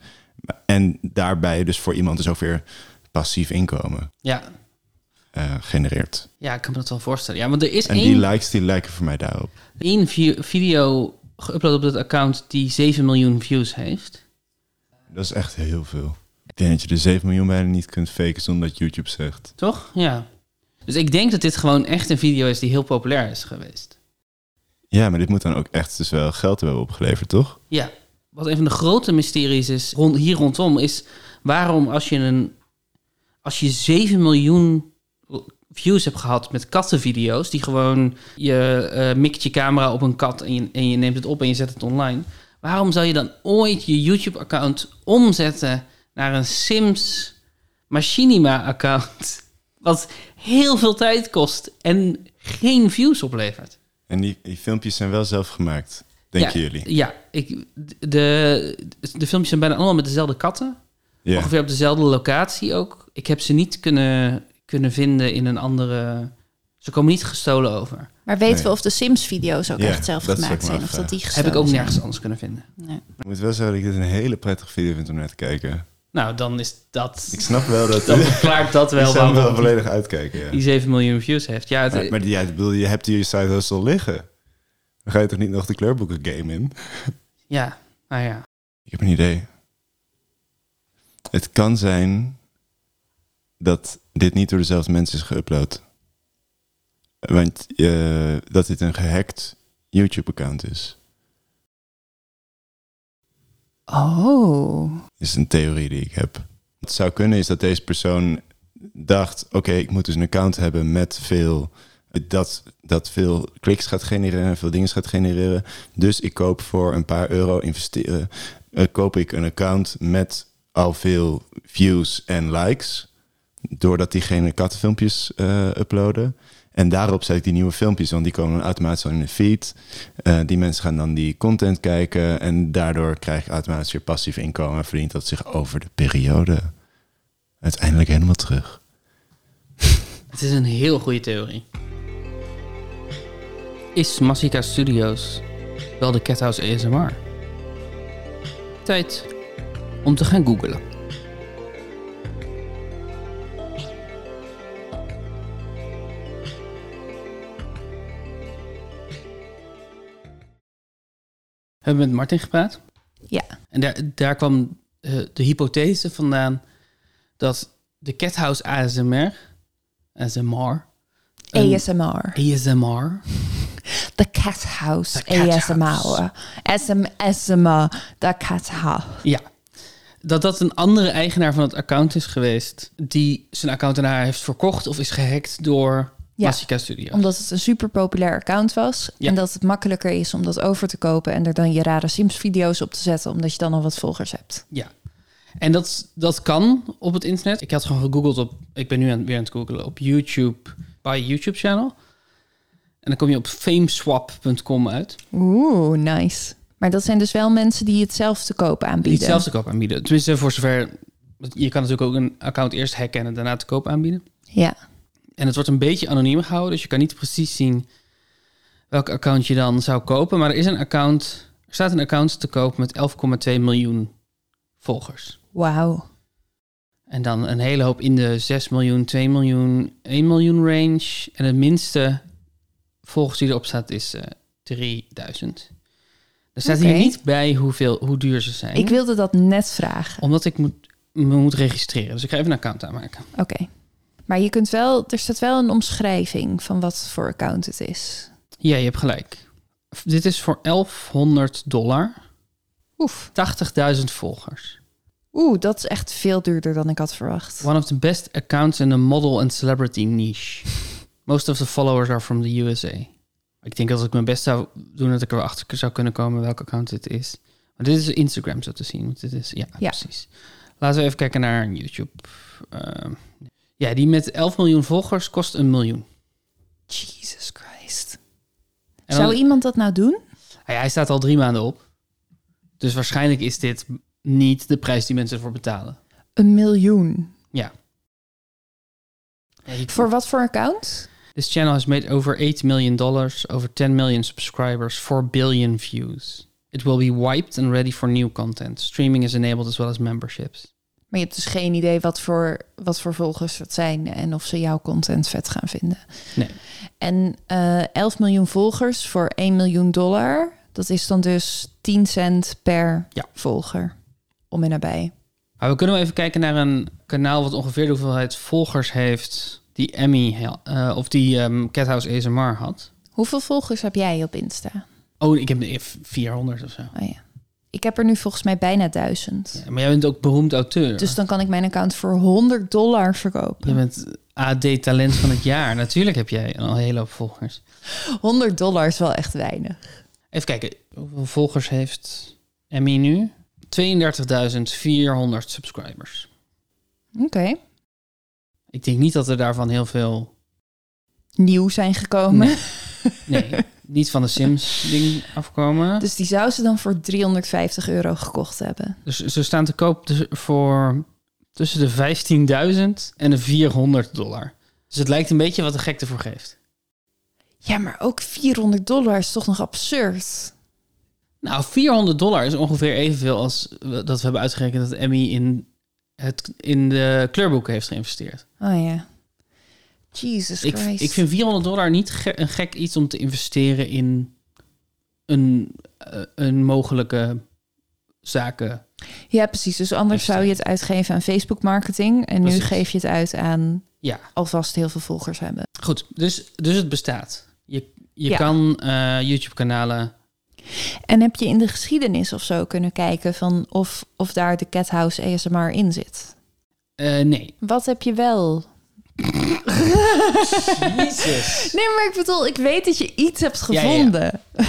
En daarbij dus voor iemand dus ook weer passief inkomen. Ja. Uh, genereert. Ja, ik kan me dat wel voorstellen. Ja, want er is en één... die likes, die lijken voor mij daarop. Eén video geüpload op dat account die zeven miljoen views heeft. Dat is echt heel veel. Ik denk dat je de zeven miljoen bijna niet kunt faken zonder dat YouTube zegt. Toch? Ja. Dus ik denk dat dit gewoon echt een video is die heel populair is geweest. Ja, maar dit moet dan ook echt dus wel geld hebben opgeleverd, toch? Ja. Wat een van de grote mysteries is rond, hier rondom is waarom als je een als je zeven miljoen views hebt gehad met kattenvideo's die gewoon je uh, mikt je camera op een kat en je, en je neemt het op en je zet het online. Waarom zou je dan ooit je YouTube-account omzetten naar een Sims Machinima-account? Wat heel veel tijd kost en geen views oplevert. En die, die filmpjes zijn wel zelf gemaakt, denken ja, jullie? Ja, ik, de, de filmpjes zijn bijna allemaal met dezelfde katten. Yeah. Ongeveer op dezelfde locatie ook. Ik heb ze niet kunnen, kunnen vinden in een andere... Ze komen niet gestolen over. Maar weten nee. we of de Sims-video's ook ja, echt zelf gemaakt zijn? Of dat die gestolen heb ik ook nergens zijn. Anders kunnen vinden. Nee. Ik moet wel zeggen dat ik dit een hele prettige video vind om naar te kijken. Nou, dan is dat... Ik snap wel dat... Dan verklaart dat wel. Ik zou wel volledig uitkijken, ja. Die zeven miljoen views heeft. Ja, het... Maar, maar ja, bedoel, je hebt hier je side hustle liggen. Dan ga je toch niet nog de kleurboeken game in? Ja, nou ja. Ik heb een idee. Het kan zijn dat dit niet door dezelfde mensen is geüpload. Want uh, dat dit een gehackt YouTube-account is. Oh. Is een theorie die ik heb. Wat zou kunnen is dat deze persoon dacht... oké, okay, ik moet dus een account hebben met veel... Dat, dat veel kliks gaat genereren, veel dingen gaat genereren. Dus ik koop voor een paar euro investeren... Uh, koop ik een account met al veel views en likes... doordat diegene kattenfilmpjes uh, uploaden... En daarop zet ik die nieuwe filmpjes, want die komen dan automatisch al in de feed. Uh, die mensen gaan dan die content kijken en daardoor krijg ik automatisch weer passief inkomen. En verdient dat zich over de periode uiteindelijk helemaal terug. Het is een heel goede theorie. Is Masika Studios wel de Cat House A S M R? Tijd om te gaan googlen. We hebben met Martin gepraat. Ja. En daar, daar kwam uh, de hypothese vandaan dat de Cat House A S M R... A S M R. A S M R. A S M R. De Cat House A S M R. A S M R. De Cat House. Ja. Dat dat een andere eigenaar van het account is geweest... die zijn account aan haar heeft verkocht of is gehackt door... Ja, omdat het een super populair account was. Ja. En dat het makkelijker is om dat over te kopen... en er dan je rare Sims-video's op te zetten... omdat je dan al wat volgers hebt. Ja, en dat, dat kan op het internet. Ik had gewoon gegoogeld op... Ik ben nu aan, weer aan het googelen op YouTube... bij YouTube-channel. En dan kom je op fameswap punt com uit. Oeh, nice. Maar dat zijn dus wel mensen die hetzelfde koop aanbieden. Die hetzelfde koop aanbieden. Tenminste, voor zover je kan natuurlijk ook een account eerst hacken en daarna te koop aanbieden. Ja. En het wordt een beetje anoniem gehouden, dus je kan niet precies zien welk account je dan zou kopen. Maar er is een account, er staat een account te koop met elf komma twee miljoen volgers. Wauw. En dan een hele hoop in de zes miljoen, twee miljoen, één miljoen range. En het minste volgers die erop staat is uh, drieduizend. Er staat okay. hier niet bij hoeveel, hoe duur ze zijn. Ik wilde dat net vragen. Omdat ik moet, me moet registreren. Dus ik ga even een account aanmaken. Oké. Okay. Maar je kunt wel, er staat wel een omschrijving van wat voor account het is. Ja, je hebt gelijk. Dit is voor elfhonderd dollar. Oef. tachtigduizend volgers. Oeh, dat is echt veel duurder dan ik had verwacht. One of the best accounts in the model and celebrity niche. Most of the followers are from the U S A. Ik denk dat als ik mijn best zou doen, dat ik er achter zou kunnen komen welk account dit is. Maar dit is Instagram zo te zien. Want dit is, ja, ja, precies. Laten we even kijken naar YouTube. Uh, ja, die met elf miljoen volgers kost een miljoen. Jesus Christ. En zou dan, iemand dat nou doen? Ja, hij staat al drie maanden op. Dus waarschijnlijk is dit niet de prijs die mensen ervoor betalen. Een miljoen? Ja. ja voor kan... wat voor account? This channel has made over eight million dollars, over ten million subscribers, four billion views. It will be wiped and ready for new content. Streaming is enabled as well as memberships. Maar je hebt dus geen idee wat voor, wat voor volgers het zijn en of ze jouw content vet gaan vinden. Nee. En uh, elf miljoen volgers voor één miljoen dollar, dat is dan dus tien cent per ja. volger om en nabij. Maar we kunnen wel even kijken naar een kanaal wat ongeveer de hoeveelheid volgers heeft die Emmy uh, of die um, Cat House A S M R had. Hoeveel volgers heb jij op Insta? Oh, ik heb vierhonderd of zo. Oh ja. Ik heb er nu volgens mij bijna duizend. Ja, maar jij bent ook beroemd auteur. Dus dan kan ik mijn account voor honderd dollar verkopen. Je bent A D-talent van het jaar. Natuurlijk heb jij al een hele hoop volgers. honderd dollar is wel echt weinig. Even kijken. Hoeveel volgers heeft Emmy nu? tweeëndertigduizend vierhonderd subscribers. Oké. Okay. Ik denk niet dat er daarvan heel veel nieuw zijn gekomen. Nee, nee niet van de Sims-ding afkomen. Dus die zou ze dan voor driehonderdvijftig euro gekocht hebben. Dus ze staan te koop voor tussen de vijftienduizend en de vierhonderd dollar. Dus het lijkt een beetje wat de gek ervoor geeft. Ja, maar ook vierhonderd dollar is toch nog absurd? Nou, vierhonderd dollar is ongeveer evenveel als dat we hebben uitgerekend dat Emmy in... het in de kleurboeken heeft geïnvesteerd. Oh ja. Jesus Christ. Ik, ik vind vierhonderd dollar niet ge- een gek iets om te investeren in een, uh, een mogelijke zaken. Ja, precies. Dus anders zou je het uitgeven aan Facebook marketing. En precies. Nu geef je het uit aan ja. alvast heel veel volgers hebben. Goed, dus, dus het bestaat. Je, je ja. kan uh, YouTube kanalen... En heb je in de geschiedenis of zo kunnen kijken van of, of daar de Cat House A S M R in zit? Uh, nee. Wat heb je wel? Jezus. Nee, maar ik bedoel, ik weet dat je iets hebt gevonden. Ja, ja.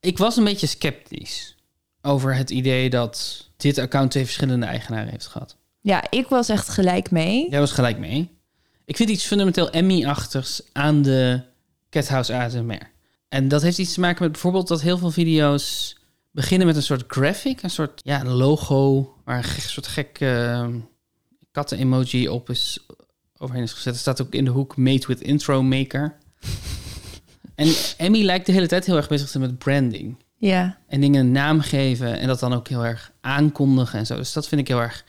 Ik was een beetje sceptisch over het idee dat dit account twee verschillende eigenaren heeft gehad. Ja, ik was echt gelijk mee. Jij was gelijk mee. Ik vind iets fundamenteel Emmy-achtigs aan de Cat House A S M R. En dat heeft iets te maken met bijvoorbeeld dat heel veel video's beginnen met een soort graphic, een soort ja, een logo waar een gek, soort gekke uh, katten-emoji op is overheen is gezet. Er staat ook in de hoek Made with Intro Maker. En Emmy lijkt de hele tijd heel erg bezig te zijn met branding. Ja. En dingen een naam geven en dat dan ook heel erg aankondigen en zo. Dus dat vind ik heel erg...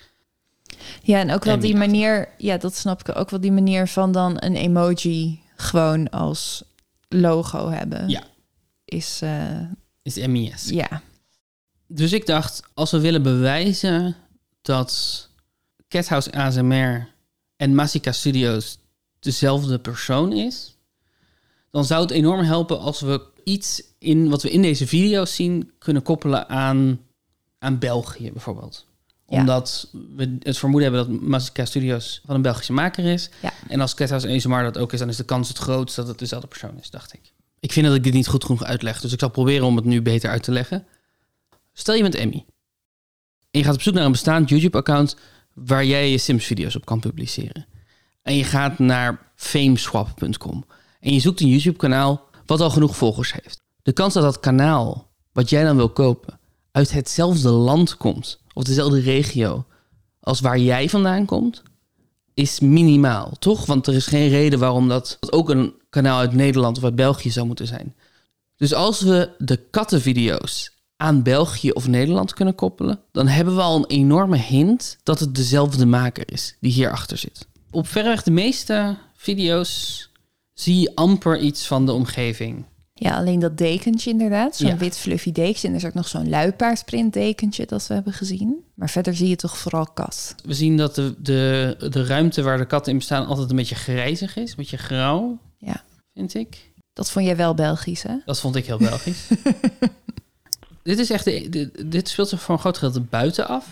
Ja, en ook wel Emmy die manier... Achter. Ja, dat snap ik ook wel, die manier van dan een emoji gewoon als... logo hebben, ja. is... Uh, is M I S. Ja. Dus ik dacht, als we willen bewijzen dat Cat House A S M R en Masika Studios dezelfde persoon is, dan zou het enorm helpen als we iets in wat we in deze video's zien kunnen koppelen aan, aan België bijvoorbeeld. Ja. Omdat we het vermoeden hebben dat Masika Studios van een Belgische maker is. Ja. En als Cat House A S M R dat ook is, dan is de kans het grootst dat het dezelfde persoon is, dacht ik. Ik vind dat ik dit niet goed genoeg uitleg, dus ik zal proberen om het nu beter uit te leggen. Stel je bent Emmy. En je gaat op zoek naar een bestaand YouTube-account waar jij je Sims-video's op kan publiceren. En je gaat naar FameSwap punt com. En je zoekt een YouTube-kanaal wat al genoeg volgers heeft. De kans dat dat kanaal, wat jij dan wil kopen, uit hetzelfde land komt... of dezelfde regio als waar jij vandaan komt, is minimaal, toch? Want er is geen reden waarom dat ook een kanaal uit Nederland of uit België zou moeten zijn. Dus als we de kattenvideo's aan België of Nederland kunnen koppelen, dan hebben we al een enorme hint dat het dezelfde maker is die hierachter zit. Op verreweg de meeste video's zie je amper iets van de omgeving. Ja, alleen dat dekentje inderdaad. Zo'n ja. wit fluffy dekentje. En er is ook nog zo'n luipaardsprint dekentje dat we hebben gezien. Maar verder zie je toch vooral kat. We zien dat de, de, de ruimte waar de katten in bestaan altijd een beetje grijzig is. Een beetje grauw, ja. vind ik. Dat vond jij wel Belgisch, hè? Dat vond ik heel Belgisch. Dit is echt de, de, dit speelt zich voor een groot gedeelte buiten af.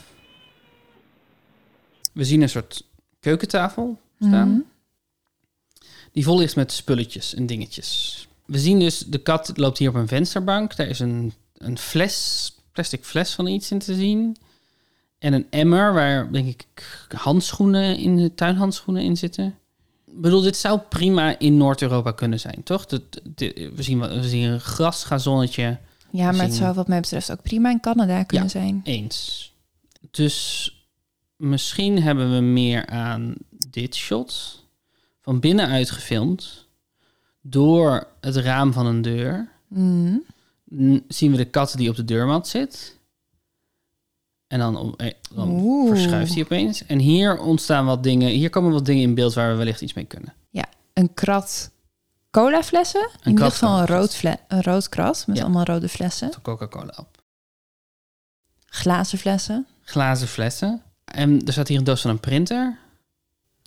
We zien een soort keukentafel staan. Mm-hmm. Die vol is met spulletjes en dingetjes. We zien dus, de kat loopt hier op een vensterbank. Daar is een, een fles, plastic fles van iets in te zien. En een emmer waar, denk ik, handschoenen in, tuinhandschoenen in zitten. Ik bedoel, dit zou prima in Noord-Europa kunnen zijn, toch? Dat, dit, we, zien, we zien een grasgazonnetje. Ja, maar zien... het zou wat mij betreft ook prima in Canada kunnen ja, zijn. Eens. Dus misschien hebben we meer aan dit shot van binnenuit gefilmd. Door het raam van een deur mm. zien we de kat die op de deurmat zit. En dan, dan verschuift hij opeens. En hier ontstaan wat dingen. Hier komen wat dingen in beeld waar we wellicht iets mee kunnen. Ja, een krat colaflessen. In ieder geval een rood, fle- een rood krat met ja. allemaal rode flessen. Coca-Cola op. Glazen flessen. Glazen flessen. En er staat hier een doos van een printer.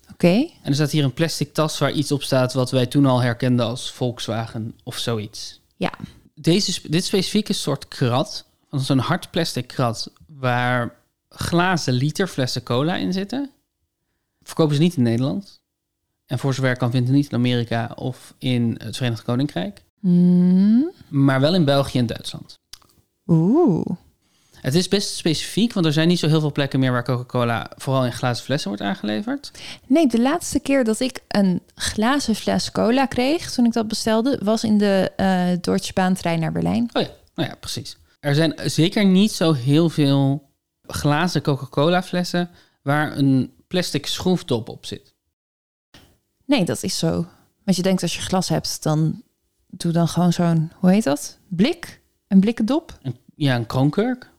Oké. Okay. En er staat hier een plastic tas waar iets op staat wat wij toen al herkenden als Volkswagen of zoiets. Ja. Deze, dit specifieke soort krat, zo'n hard plastic krat waar glazen literflessen cola in zitten, verkopen ze niet in Nederland. En voor zover ik kan vinden niet in Amerika of in het Verenigd Koninkrijk. Mm. Maar wel in België en Duitsland. Oeh. Het is best specifiek, want er zijn niet zo heel veel plekken meer waar Coca-Cola vooral in glazen flessen wordt aangeleverd. Nee, de laatste keer dat ik een glazen fles cola kreeg, toen ik dat bestelde, was in de uh, Deutsche Bahn-trein naar Berlijn. Oh ja, nou ja, precies. Er zijn zeker niet zo heel veel glazen Coca-Cola flessen waar een plastic schroefdop op zit. Nee, dat is zo. Want je denkt als je glas hebt, dan doe dan gewoon zo'n, hoe heet dat? Blik? Een blikken dop? Een, ja, een kroonkurk.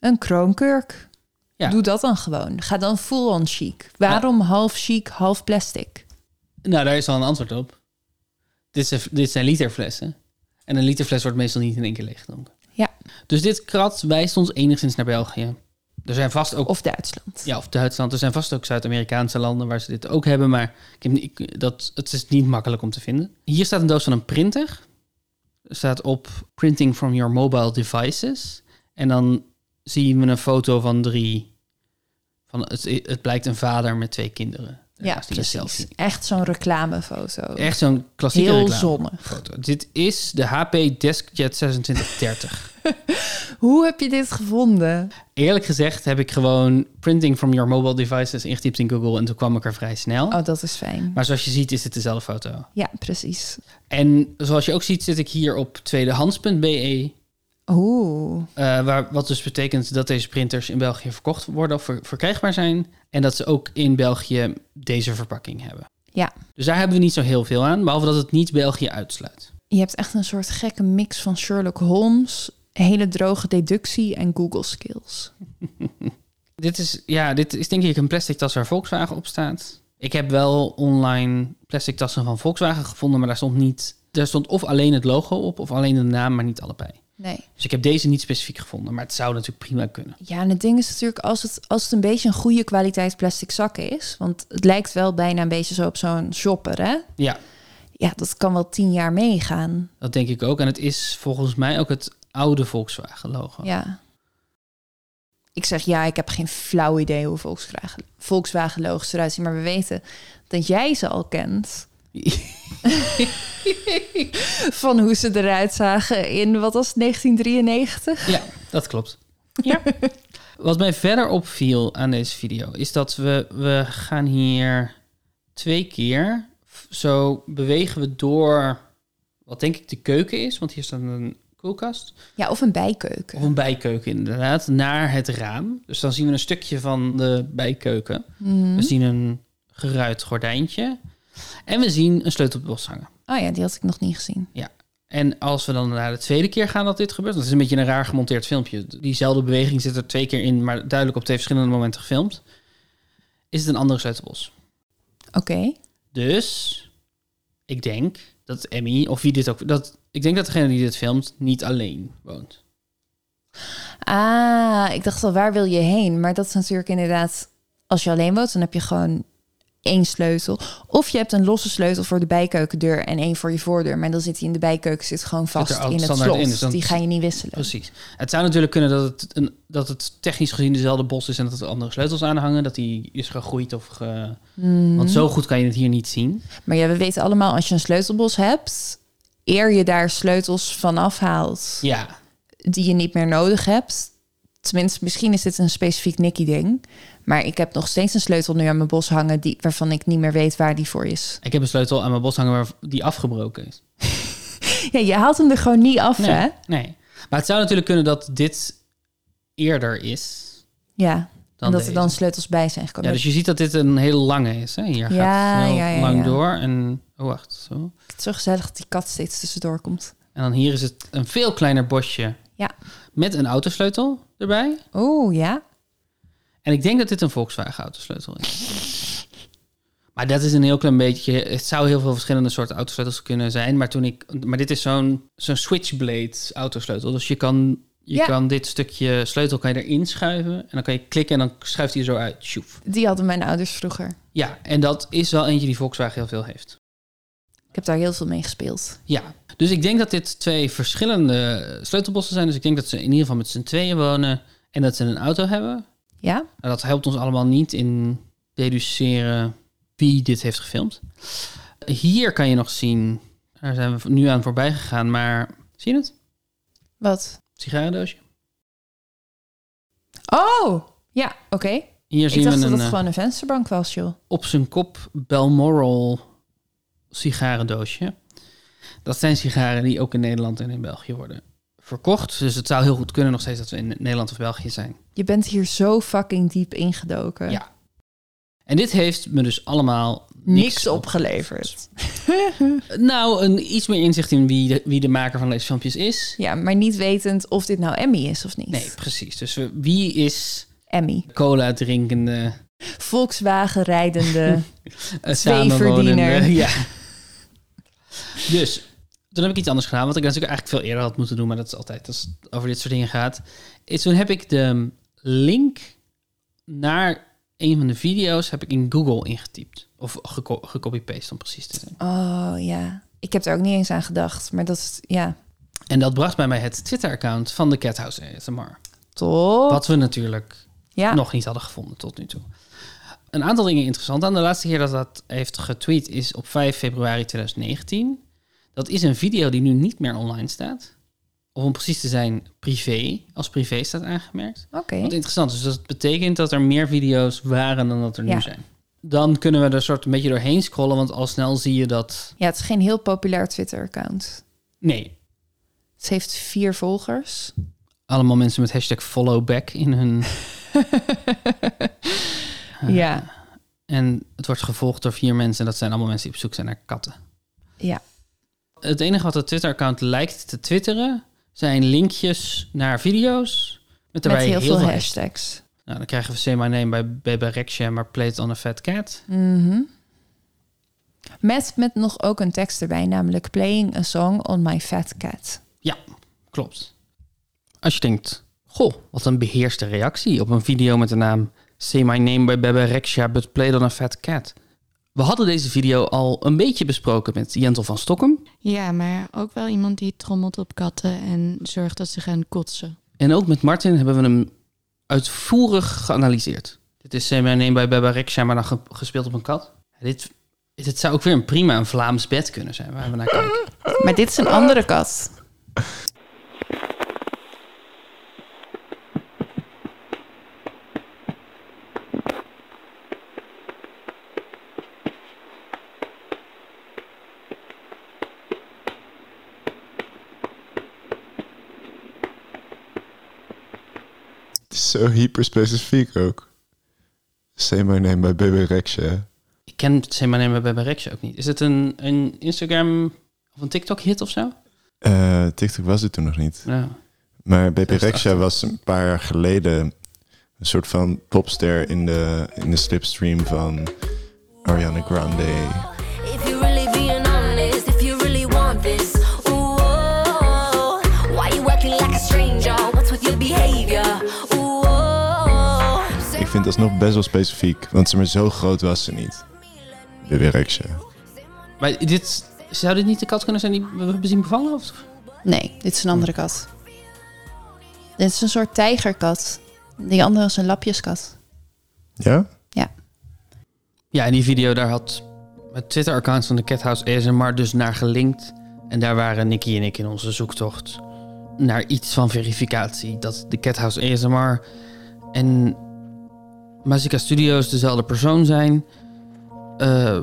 Een kroonkurk. Ja. Doe dat dan gewoon. Ga dan full-on chic. Waarom ah. half chic, half plastic? Nou, daar is al een antwoord op. Dit zijn, dit zijn literflessen. En een literfles wordt meestal niet in één keer leeggedronken. Ja. Dus dit krat wijst ons enigszins naar België. Er zijn vast ook... Of Duitsland. Ja, of Duitsland. Er zijn vast ook Zuid-Amerikaanse landen waar ze dit ook hebben. Maar ik heb, ik, dat, het is niet makkelijk om te vinden. Hier staat een doos van een printer. Er staat op printing from your mobile devices. En dan... zien we een foto van drie. Van het, het blijkt een vader met twee kinderen. Ja, precies. Zelf echt zo'n reclamefoto. Echt zo'n klassieke heel zonnig. Foto. Dit is de H P DeskJet zesentwintig dertig. Hoe heb je dit gevonden? Eerlijk gezegd heb ik gewoon printing from your mobile devices ingetypt in Google. En toen kwam ik er vrij snel. Oh, dat is fijn. Maar zoals je ziet is het dezelfde foto. Ja, precies. En zoals je ook ziet zit ik hier op tweedehands punt b e... Oeh. Uh, waar, wat dus betekent dat deze printers in België verkocht worden of ver, verkrijgbaar zijn. En dat ze ook in België deze verpakking hebben. Ja. Dus daar hebben we niet zo heel veel aan, behalve dat het niet België uitsluit. Je hebt echt een soort gekke mix van Sherlock Holmes, hele droge deductie en Google skills. dit, is, ja, dit is denk ik een plastic tas waar Volkswagen op staat. Ik heb wel online plastic tassen van Volkswagen gevonden, maar daar stond niet. Daar stond of alleen het logo op of alleen de naam, maar niet allebei. Nee. Dus ik heb deze niet specifiek gevonden, maar het zou natuurlijk prima kunnen. Ja, en het ding is natuurlijk, als het, als het een beetje een goede kwaliteit plastic zak is... want het lijkt wel bijna een beetje zo op zo'n shopper, hè? Ja. Ja, dat kan wel tien jaar meegaan. Dat denk ik ook. En het is volgens mij ook het oude Volkswagen-logo. Ja. Ik zeg ja, ik heb geen flauw idee hoe Volkswagen, Volkswagen-logo's eruit zien... maar we weten dat jij ze al kent... van hoe ze eruit zagen in, wat was het, negentien drieënnegentig? Ja, dat klopt. Ja. Wat mij verder opviel aan deze video... is dat we, we gaan hier twee keer... zo bewegen we door wat denk ik de keuken is. Want hier staat een koelkast. Ja, of een bijkeuken. Of een bijkeuken, inderdaad, naar het raam. Dus dan zien we een stukje van de bijkeuken. Mm-hmm. We zien een geruit gordijntje. En we zien een sleutelbos hangen. Oh ja, die had ik nog niet gezien. Ja. En als we dan naar de tweede keer gaan dat dit gebeurt... dat is een beetje een raar gemonteerd filmpje. Diezelfde beweging zit er twee keer in... maar duidelijk op twee verschillende momenten gefilmd. Is het een andere sleutelbos. Oké. Okay. Dus ik denk dat Emmy, of wie dit ook... dat ik denk dat degene die dit filmt niet alleen woont. Ah, ik dacht al, waar wil je heen? Maar dat is natuurlijk inderdaad... als je alleen woont, dan heb je gewoon... één sleutel. Of je hebt een losse sleutel voor de bijkeukendeur en één voor je voordeur. Maar dan zit hij in de bijkeuken, zit gewoon vast zit in het slot. In, dus dan... die ga je niet wisselen. Precies. Het zou natuurlijk kunnen dat het, een, dat het technisch gezien dezelfde bos is... en dat er andere sleutels aanhangen. Dat die is gegroeid of... Ge... Mm. Want zo goed kan je het hier niet zien. Maar ja, we weten allemaal, als je een sleutelbos hebt... eer je daar sleutels van afhaalt... Ja. Die je niet meer nodig hebt... Tenminste, misschien is dit een specifiek Nikki-ding. Maar ik heb nog steeds een sleutel nu aan mijn bos hangen... Die, waarvan ik niet meer weet waar die voor is. Ik heb een sleutel aan mijn bos hangen waar die afgebroken is. Ja, je haalt hem er gewoon niet af, nee, hè? Nee, maar het zou natuurlijk kunnen dat dit eerder is. Ja, en dat er dan sleutels bij zijn gekomen. Ja, dus je ziet dat dit een heel lange is. Hè? Hier ja, gaat het heel ja, ja, lang ja. door. En oh, wacht, zo. Het is zo gezellig dat die kat steeds tussendoor komt. En dan hier is het een veel kleiner bosje... Ja. Met een autosleutel erbij. Oh, ja. En ik denk dat dit een Volkswagen autosleutel is. Maar dat is een heel klein beetje... Het zou heel veel verschillende soorten autosleutels kunnen zijn. Maar toen ik... Maar dit is zo'n, zo'n switchblade autosleutel. Dus je kan, je ja. kan dit stukje sleutel kan je erin schuiven. En dan kan je klikken en dan schuift hij er zo uit. Sjoef. Die hadden mijn ouders vroeger. Ja, en dat is wel eentje die Volkswagen heel veel heeft. Ik heb daar heel veel mee gespeeld. Ja, dus ik denk dat dit twee verschillende sleutelbossen zijn. Dus ik denk dat ze in ieder geval met z'n tweeën wonen... en dat ze een auto hebben. Ja. En dat helpt ons allemaal niet in deduceren wie dit heeft gefilmd. Hier kan je nog zien... daar zijn we nu aan voorbij gegaan, maar... zie je het? Wat? Sigarendoosje. Oh, ja, oké. Okay. Hier zien we een... Ik dacht dat het gewoon een vensterbank was, joh. Op zijn kop Balmoral... sigarendoosje. Dat zijn sigaren die ook in Nederland en in België worden verkocht. Dus het zou heel goed kunnen nog steeds dat we in Nederland of België zijn. Je bent hier zo fucking diep ingedoken. Ja. En dit heeft me dus allemaal niks, niks opgeleverd. opgeleverd. Nou, een iets meer inzicht in wie de, wie de maker van deze filmpjes is. Ja, maar niet wetend of dit nou Emmy is of niet. Nee, precies. Dus uh, wie is Emmy? Cola drinkende... Volkswagen rijdende... tweeverdiener. Ja. Dus, toen heb ik iets anders gedaan... wat ik natuurlijk eigenlijk veel eerder had moeten doen... maar dat is altijd als het over dit soort dingen gaat. Is, toen heb ik de link... naar een van de video's... heb ik in Google ingetypt. Of geco- gecopy-paste om precies te zijn. Oh, ja. Ik heb er ook niet eens aan gedacht. Maar dat is, ja. En dat bracht bij mij het Twitter-account... van de Cat House A S M R. Top. Wat we natuurlijk ja. nog niet hadden gevonden tot nu toe. Een aantal dingen interessant aan. De laatste keer dat dat heeft getweet is op vijf februari tweeduizend negentien. Dat is een video die nu niet meer online staat. Of om precies te zijn, privé. Als privé staat aangemerkt. Oké. Okay. Wat interessant. Dus dat betekent dat er meer video's waren dan dat er ja. nu zijn. Dan kunnen we er soort een beetje doorheen scrollen, want al snel zie je dat... Ja, het is geen heel populair Twitter-account. Nee. Het heeft vier volgers. Allemaal mensen met hashtag followback in hun... Uh, ja. En het wordt gevolgd door vier mensen. En dat zijn allemaal mensen die op zoek zijn naar katten. Ja. Het enige wat het Twitter-account lijkt te twitteren... zijn linkjes naar video's. Met, daarbij met heel, heel veel, veel hashtags. hashtags. Nou, dan krijgen we Say My Name bij Bebe Rexha... maar Plate on a Fat Cat. Mm-hmm. Met, met nog ook een tekst erbij. Namelijk Playing a Song on My Fat Cat. Ja, klopt. Als je denkt... Goh, wat een beheerste reactie op een video met de naam... Say My Name by Bebe Rexha, but played on a fat cat. We hadden deze video al een beetje besproken met Jentel van Stokkem. Ja, maar ook wel iemand die trommelt op katten en zorgt dat ze gaan kotsen. En ook met Martin hebben we hem uitvoerig geanalyseerd. Dit is Say My Name by Bebe Rexha, maar dan ge- gespeeld op een kat. Dit, dit zou ook weer een prima een Vlaams bed kunnen zijn waar we naar kijken. Maar dit is een andere kat. Het is zo hyperspecifiek ook. Say My Name bij Bebe Rexha. Ik ken Say My Name bij Bebe Rexha ook niet. Is het een, een Instagram of een TikTok-hit of zo? Uh, TikTok was het toen nog niet. Ja. Maar Bebe Rexha was een paar jaar geleden een soort van popster in de, in de slipstream van Ariana Grande. If you really being honest, if you really want this, ooh, why you acting like a stranger? What's with your behavior? Ooh, ik vind dat nog best wel specifiek, want ze maar zo groot was ze niet. Bebe Rexha. Maar dit, zou dit niet de kat kunnen zijn die we hebben zien bevallen? Of? Nee, dit is een andere kat. Dit is een soort tijgerkat. Die andere is een lapjeskat. Ja? Ja. Ja, in die video daar had het Twitter-account van de Cat House A S M R dus naar gelinkt. En daar waren Nikki en ik in onze zoektocht naar iets van verificatie. Dat de Cat House A S M R en Masika Studios dezelfde persoon zijn. Uh,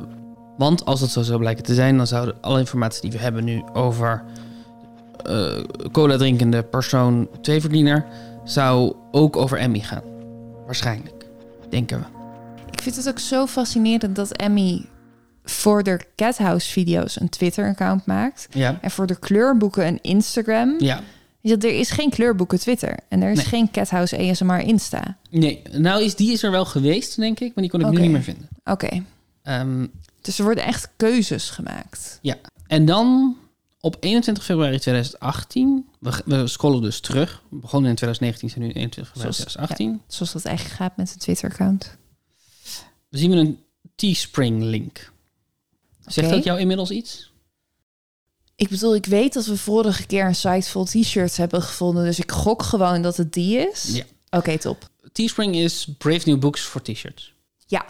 want als dat zo zou blijken te zijn, dan zouden alle informatie die we hebben nu over uh, cola drinkende persoon tweeverdiener zou ook over Emmy gaan. Waarschijnlijk, denken we. Ik vind het ook zo fascinerend dat Emmy voor de Cat House video's een Twitter-account maakt. Ja. En voor de kleurboeken een Instagram. Ja. Er is geen kleurboeken Twitter. En er is nee. geen Cat House A S M R Insta. Nee, nou is die is er wel geweest, denk ik. Maar die kon ik okay. nu niet meer vinden. Oké. Okay. Um, dus er worden echt keuzes gemaakt. Ja, en dan op eenentwintig februari tweeduizend achttien... We, we scrollen dus terug. We begonnen in twintig negentien, zijn nu eenentwintig februari tweeduizend achttien. Ja, zoals dat eigenlijk gaat met een Twitter-account. We zien een Teespring-link. Zegt okay. dat jou inmiddels iets? Ik bedoel, ik weet dat we vorige keer een site vol t-shirts hebben gevonden. Dus ik gok gewoon dat het die is. Ja. Oké, okay, top. Teespring is Brave New Books voor t-shirts. Ja.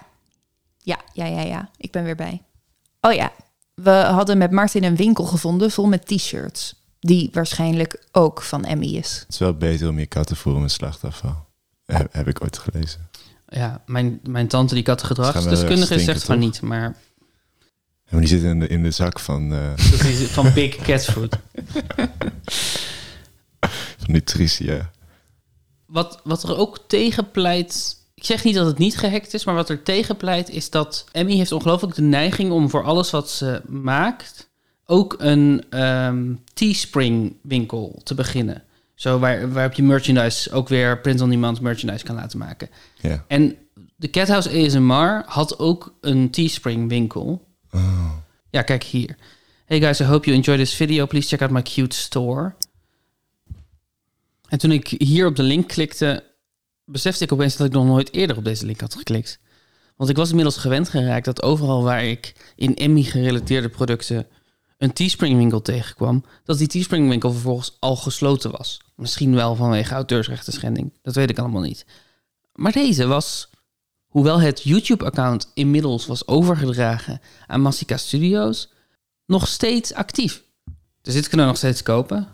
Ja, ja, ja, ja. Ik ben weer bij. Oh ja, we hadden met Martin een winkel gevonden vol met t-shirts. Die waarschijnlijk ook van Emmy is. Het is wel beter om je kat te voeren met slachtafval. He- heb ik ooit gelezen. Ja, mijn, mijn tante die kattengedragsdeskundige zegt van niet, maar... Ja, maar die zit in de, in de zak van... Uh... van Big Cat Food. Van nutritia. Wat, wat er ook tegenpleit... Ik zeg niet dat het niet gehackt is, maar wat er tegenpleit is dat Emmy heeft ongelooflijk de neiging om voor alles wat ze maakt ook een um, Teespring winkel te beginnen. Zo waar, waarop je merchandise ook weer print-on-demand merchandise kan laten maken. Yeah. En de Cat House A S M R had ook een Teespring winkel. Oh. Ja, kijk hier. Hey guys, I hope you enjoy this video. Please check out my cute store. En toen ik hier op de link klikte, besefte ik opeens dat ik nog nooit eerder op deze link had geklikt. Want ik was inmiddels gewend geraakt dat overal waar ik in Emmy-gerelateerde producten een Teespring-winkel tegenkwam, dat die Teespring-winkel vervolgens al gesloten was. Misschien wel vanwege auteursrechtenschending. Dat weet ik allemaal niet. Maar deze was, hoewel het YouTube-account inmiddels was overgedragen aan Masika Studios, nog steeds actief. Dus dit kunnen we nog steeds kopen.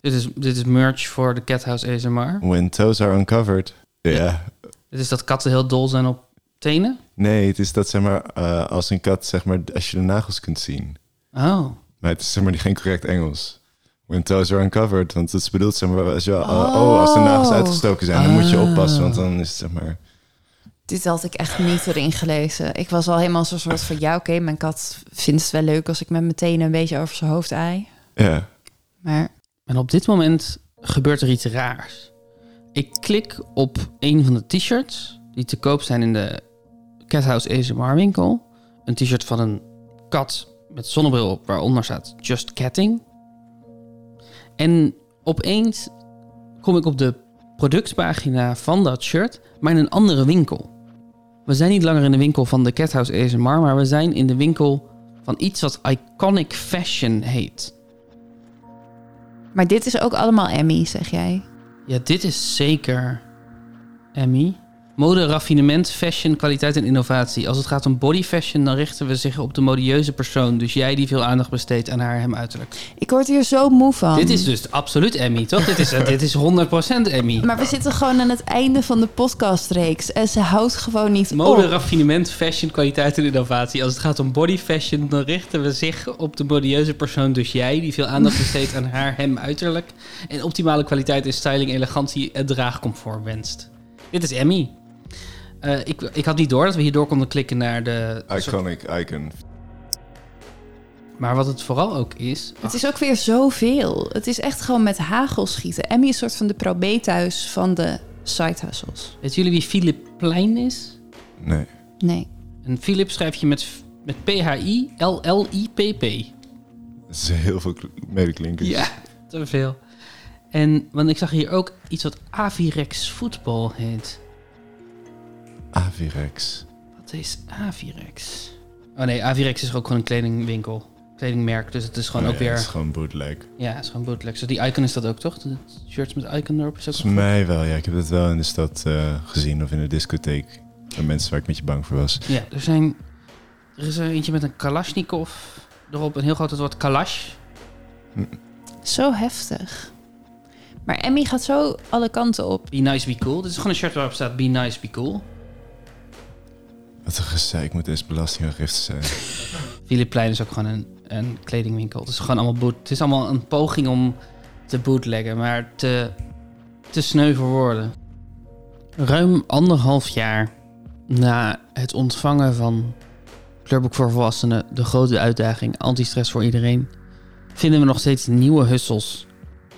Dit is, dit is merch voor de Cat House A S M R. When toes are uncovered. Ja. Yeah. Dit is dat katten heel dol zijn op tenen? Nee, het is dat, zeg maar, uh, als een kat, zeg maar, als je de nagels kunt zien. Oh. Maar het is, zeg maar, geen correct Engels. When toes are uncovered, want dat is bedoeld, zeg maar, als je, oh. oh, als de nagels uitgestoken zijn, dan moet je oppassen, want dan is het, zeg maar... Dit had ik echt niet erin gelezen. Ik was al helemaal zo'n soort van, ja, oké, okay, mijn kat vindt het wel leuk als ik met mijn tenen een beetje over zijn hoofd aai. Ja. Yeah. Maar... En op dit moment gebeurt er iets raars. Ik klik op een van de t-shirts die te koop zijn in de Cat House A S M R winkel. Een t-shirt van een kat met zonnebril op, waaronder staat Just Catting. En opeens kom ik op de productpagina van dat shirt, maar in een andere winkel. We zijn niet langer in de winkel van de Cat House A S M R, maar we zijn in de winkel van iets wat Iconic Fashion heet. Maar dit is ook allemaal Emmy, zeg jij? Ja, dit is zeker Emmy. Mode, raffinement, fashion, kwaliteit en innovatie. Als het gaat om body fashion, dan richten we zich op de modieuze persoon. Dus jij die veel aandacht besteedt aan haar hem uiterlijk. Ik word hier zo moe van. Dit is dus absoluut Emmy, toch? dit, is, dit is honderd procent Emmy. Maar we zitten gewoon aan het einde van de podcastreeks. En ze houdt gewoon niet Mode, op. Mode, raffinement, fashion, kwaliteit en innovatie. Als het gaat om body fashion, dan richten we zich op de modieuze persoon. Dus jij die veel aandacht besteedt aan haar hem uiterlijk. En optimale kwaliteit in styling, elegantie en draagcomfort wenst. Dit is Emmy. Uh, ik, ik had niet door dat we hierdoor konden klikken naar de... Iconic soort... Icon. Maar wat het vooral ook is... Het is ook weer zoveel. Het is echt gewoon met hagel schieten. Emmy is een soort van de Prometheus van de side hustles. Weet jullie wie Philip Plein is? Nee. Nee. En Philip schrijf je met, met P H I L L I P P. Dat is heel veel medeklinkers. Ja, te veel. En, want ik zag hier ook iets wat Avirex voetbal heet. Avirex. Wat is Avirex? Oh nee, Avirex is ook gewoon een kledingwinkel. Kledingmerk, dus het is gewoon oh, ook ja, weer... Het is gewoon bootleg. Ja, het is gewoon bootleg. Dus die Icon is dat ook, toch? De shirts met Icon erop is dat ook... Volgens mij wel, ja. Ik heb dat wel in de stad uh, gezien of in de discotheek. Van mensen waar ik een beetje bang voor was. Ja, er zijn... Er is er eentje met een Kalashnikov erop. Een heel groot woord Kalash. Hm. Zo heftig. Maar Emmy gaat zo alle kanten op. Be nice, be cool. Dit is gewoon een shirt waarop staat be nice, be cool. Wat een gezeik moet eens belastingaangifte zijn. Philip Plein is ook gewoon een, een kledingwinkel. Het is gewoon allemaal boot. Het is allemaal een poging om te bootleggen, maar te, te sneu voor woorden. Ruim anderhalf jaar na het ontvangen van Kleurboek voor Volwassenen, de grote uitdaging, anti-stress voor iedereen, vinden we nog steeds nieuwe hustles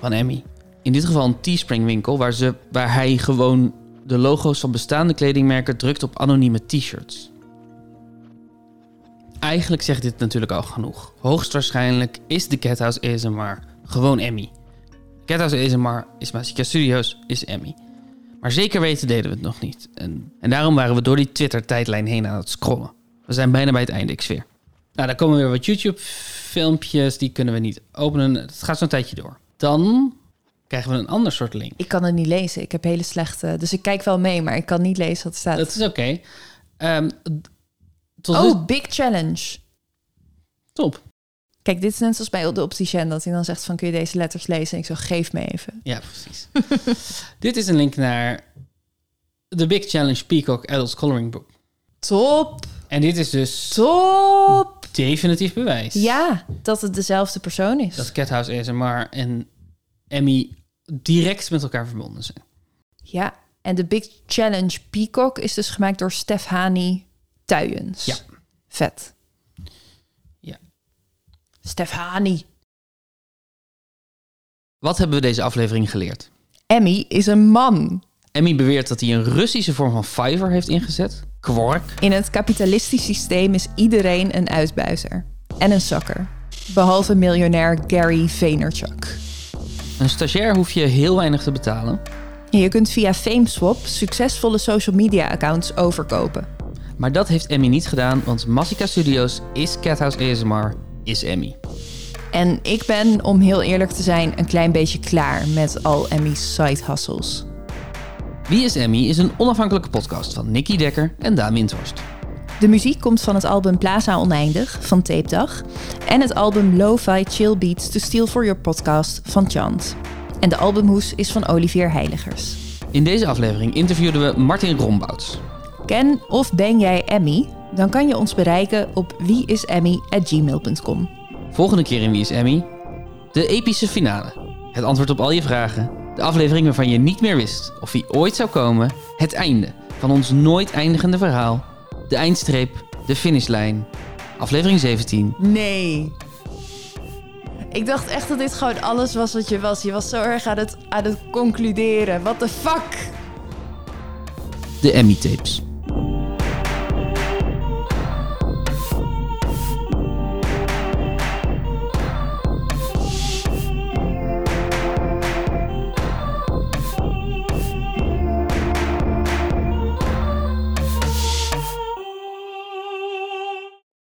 van Emmy. In dit geval een Teespring winkel waar, ze, waar hij gewoon de logo's van bestaande kledingmerken drukt op anonieme t-shirts. Eigenlijk zegt dit natuurlijk al genoeg. Hoogstwaarschijnlijk is de Cat House A S M R gewoon Emmy. Cat House A S M R is Masika Studios, is Emmy. Maar zeker weten deden we het nog niet. En, en daarom waren we door die Twitter-tijdlijn heen aan het scrollen. We zijn bijna bij het einde, ik zweer. Nou, daar komen weer wat YouTube-filmpjes. Die kunnen we niet openen. Het gaat zo'n tijdje door. Dan... krijgen we een ander soort link. Ik kan het niet lezen. Ik heb hele slechte... Dus ik kijk wel mee, maar ik kan niet lezen wat er staat. Dat is oké. Okay. Um, oh, dus... Big Challenge. Top. Kijk, dit is net zoals bij de opticien... dat hij dan zegt van, kun je deze letters lezen? En ik zo, geef me even. Ja, precies. Dit is een link naar... The Big Challenge Peacock Adult Coloring Book. Top. En dit is dus... Top. Definitief bewijs. Ja, dat het dezelfde persoon is. Dat Cat House A S M R en... Emmy direct met elkaar verbonden zijn. Ja, en de Big Challenge Peacock is dus gemaakt door Stefani Tuijens. Ja. Vet. Ja. Stefani. Wat hebben we deze aflevering geleerd? Emmy is een man. Emmy beweert dat hij een Russische vorm van Fiverr heeft ingezet. Kwork. In het kapitalistisch systeem is iedereen een uitbuizer. En een zakker. Behalve miljonair Gary Vaynerchuk. Een stagiair hoef je heel weinig te betalen. Je kunt via FameSwap succesvolle social media accounts overkopen. Maar dat heeft Emmy niet gedaan, want Masika Studios is Cat House A S M R, is Emmy. En ik ben, om heel eerlijk te zijn, een klein beetje klaar met al Emmy's side hustles. Wie is Emmy is een onafhankelijke podcast van Nikki Dekker en Daan Windhorst. De muziek komt van het album Plaza Oneindig van Tape Dag en het album Lo-Fi Chill Beats to Steal for Your Podcast van CHANTS. En de albumhoes is van Olivier Heiligers. In deze aflevering interviewden we Martin Rombouts. Ken of ben jij Emmy? Dan kan je ons bereiken op wie is emmy at gmail dot com. Volgende keer in Wie is Emmy? De epische finale. Het antwoord op al je vragen. De aflevering waarvan je niet meer wist of die ooit zou komen. Het einde van ons nooit eindigende verhaal. De eindstreep, de finishlijn, aflevering zeventien. Nee. Ik dacht echt dat dit gewoon alles was wat je was. Je was zo erg aan het, aan het concluderen. What the fuck? De Emmy-tapes.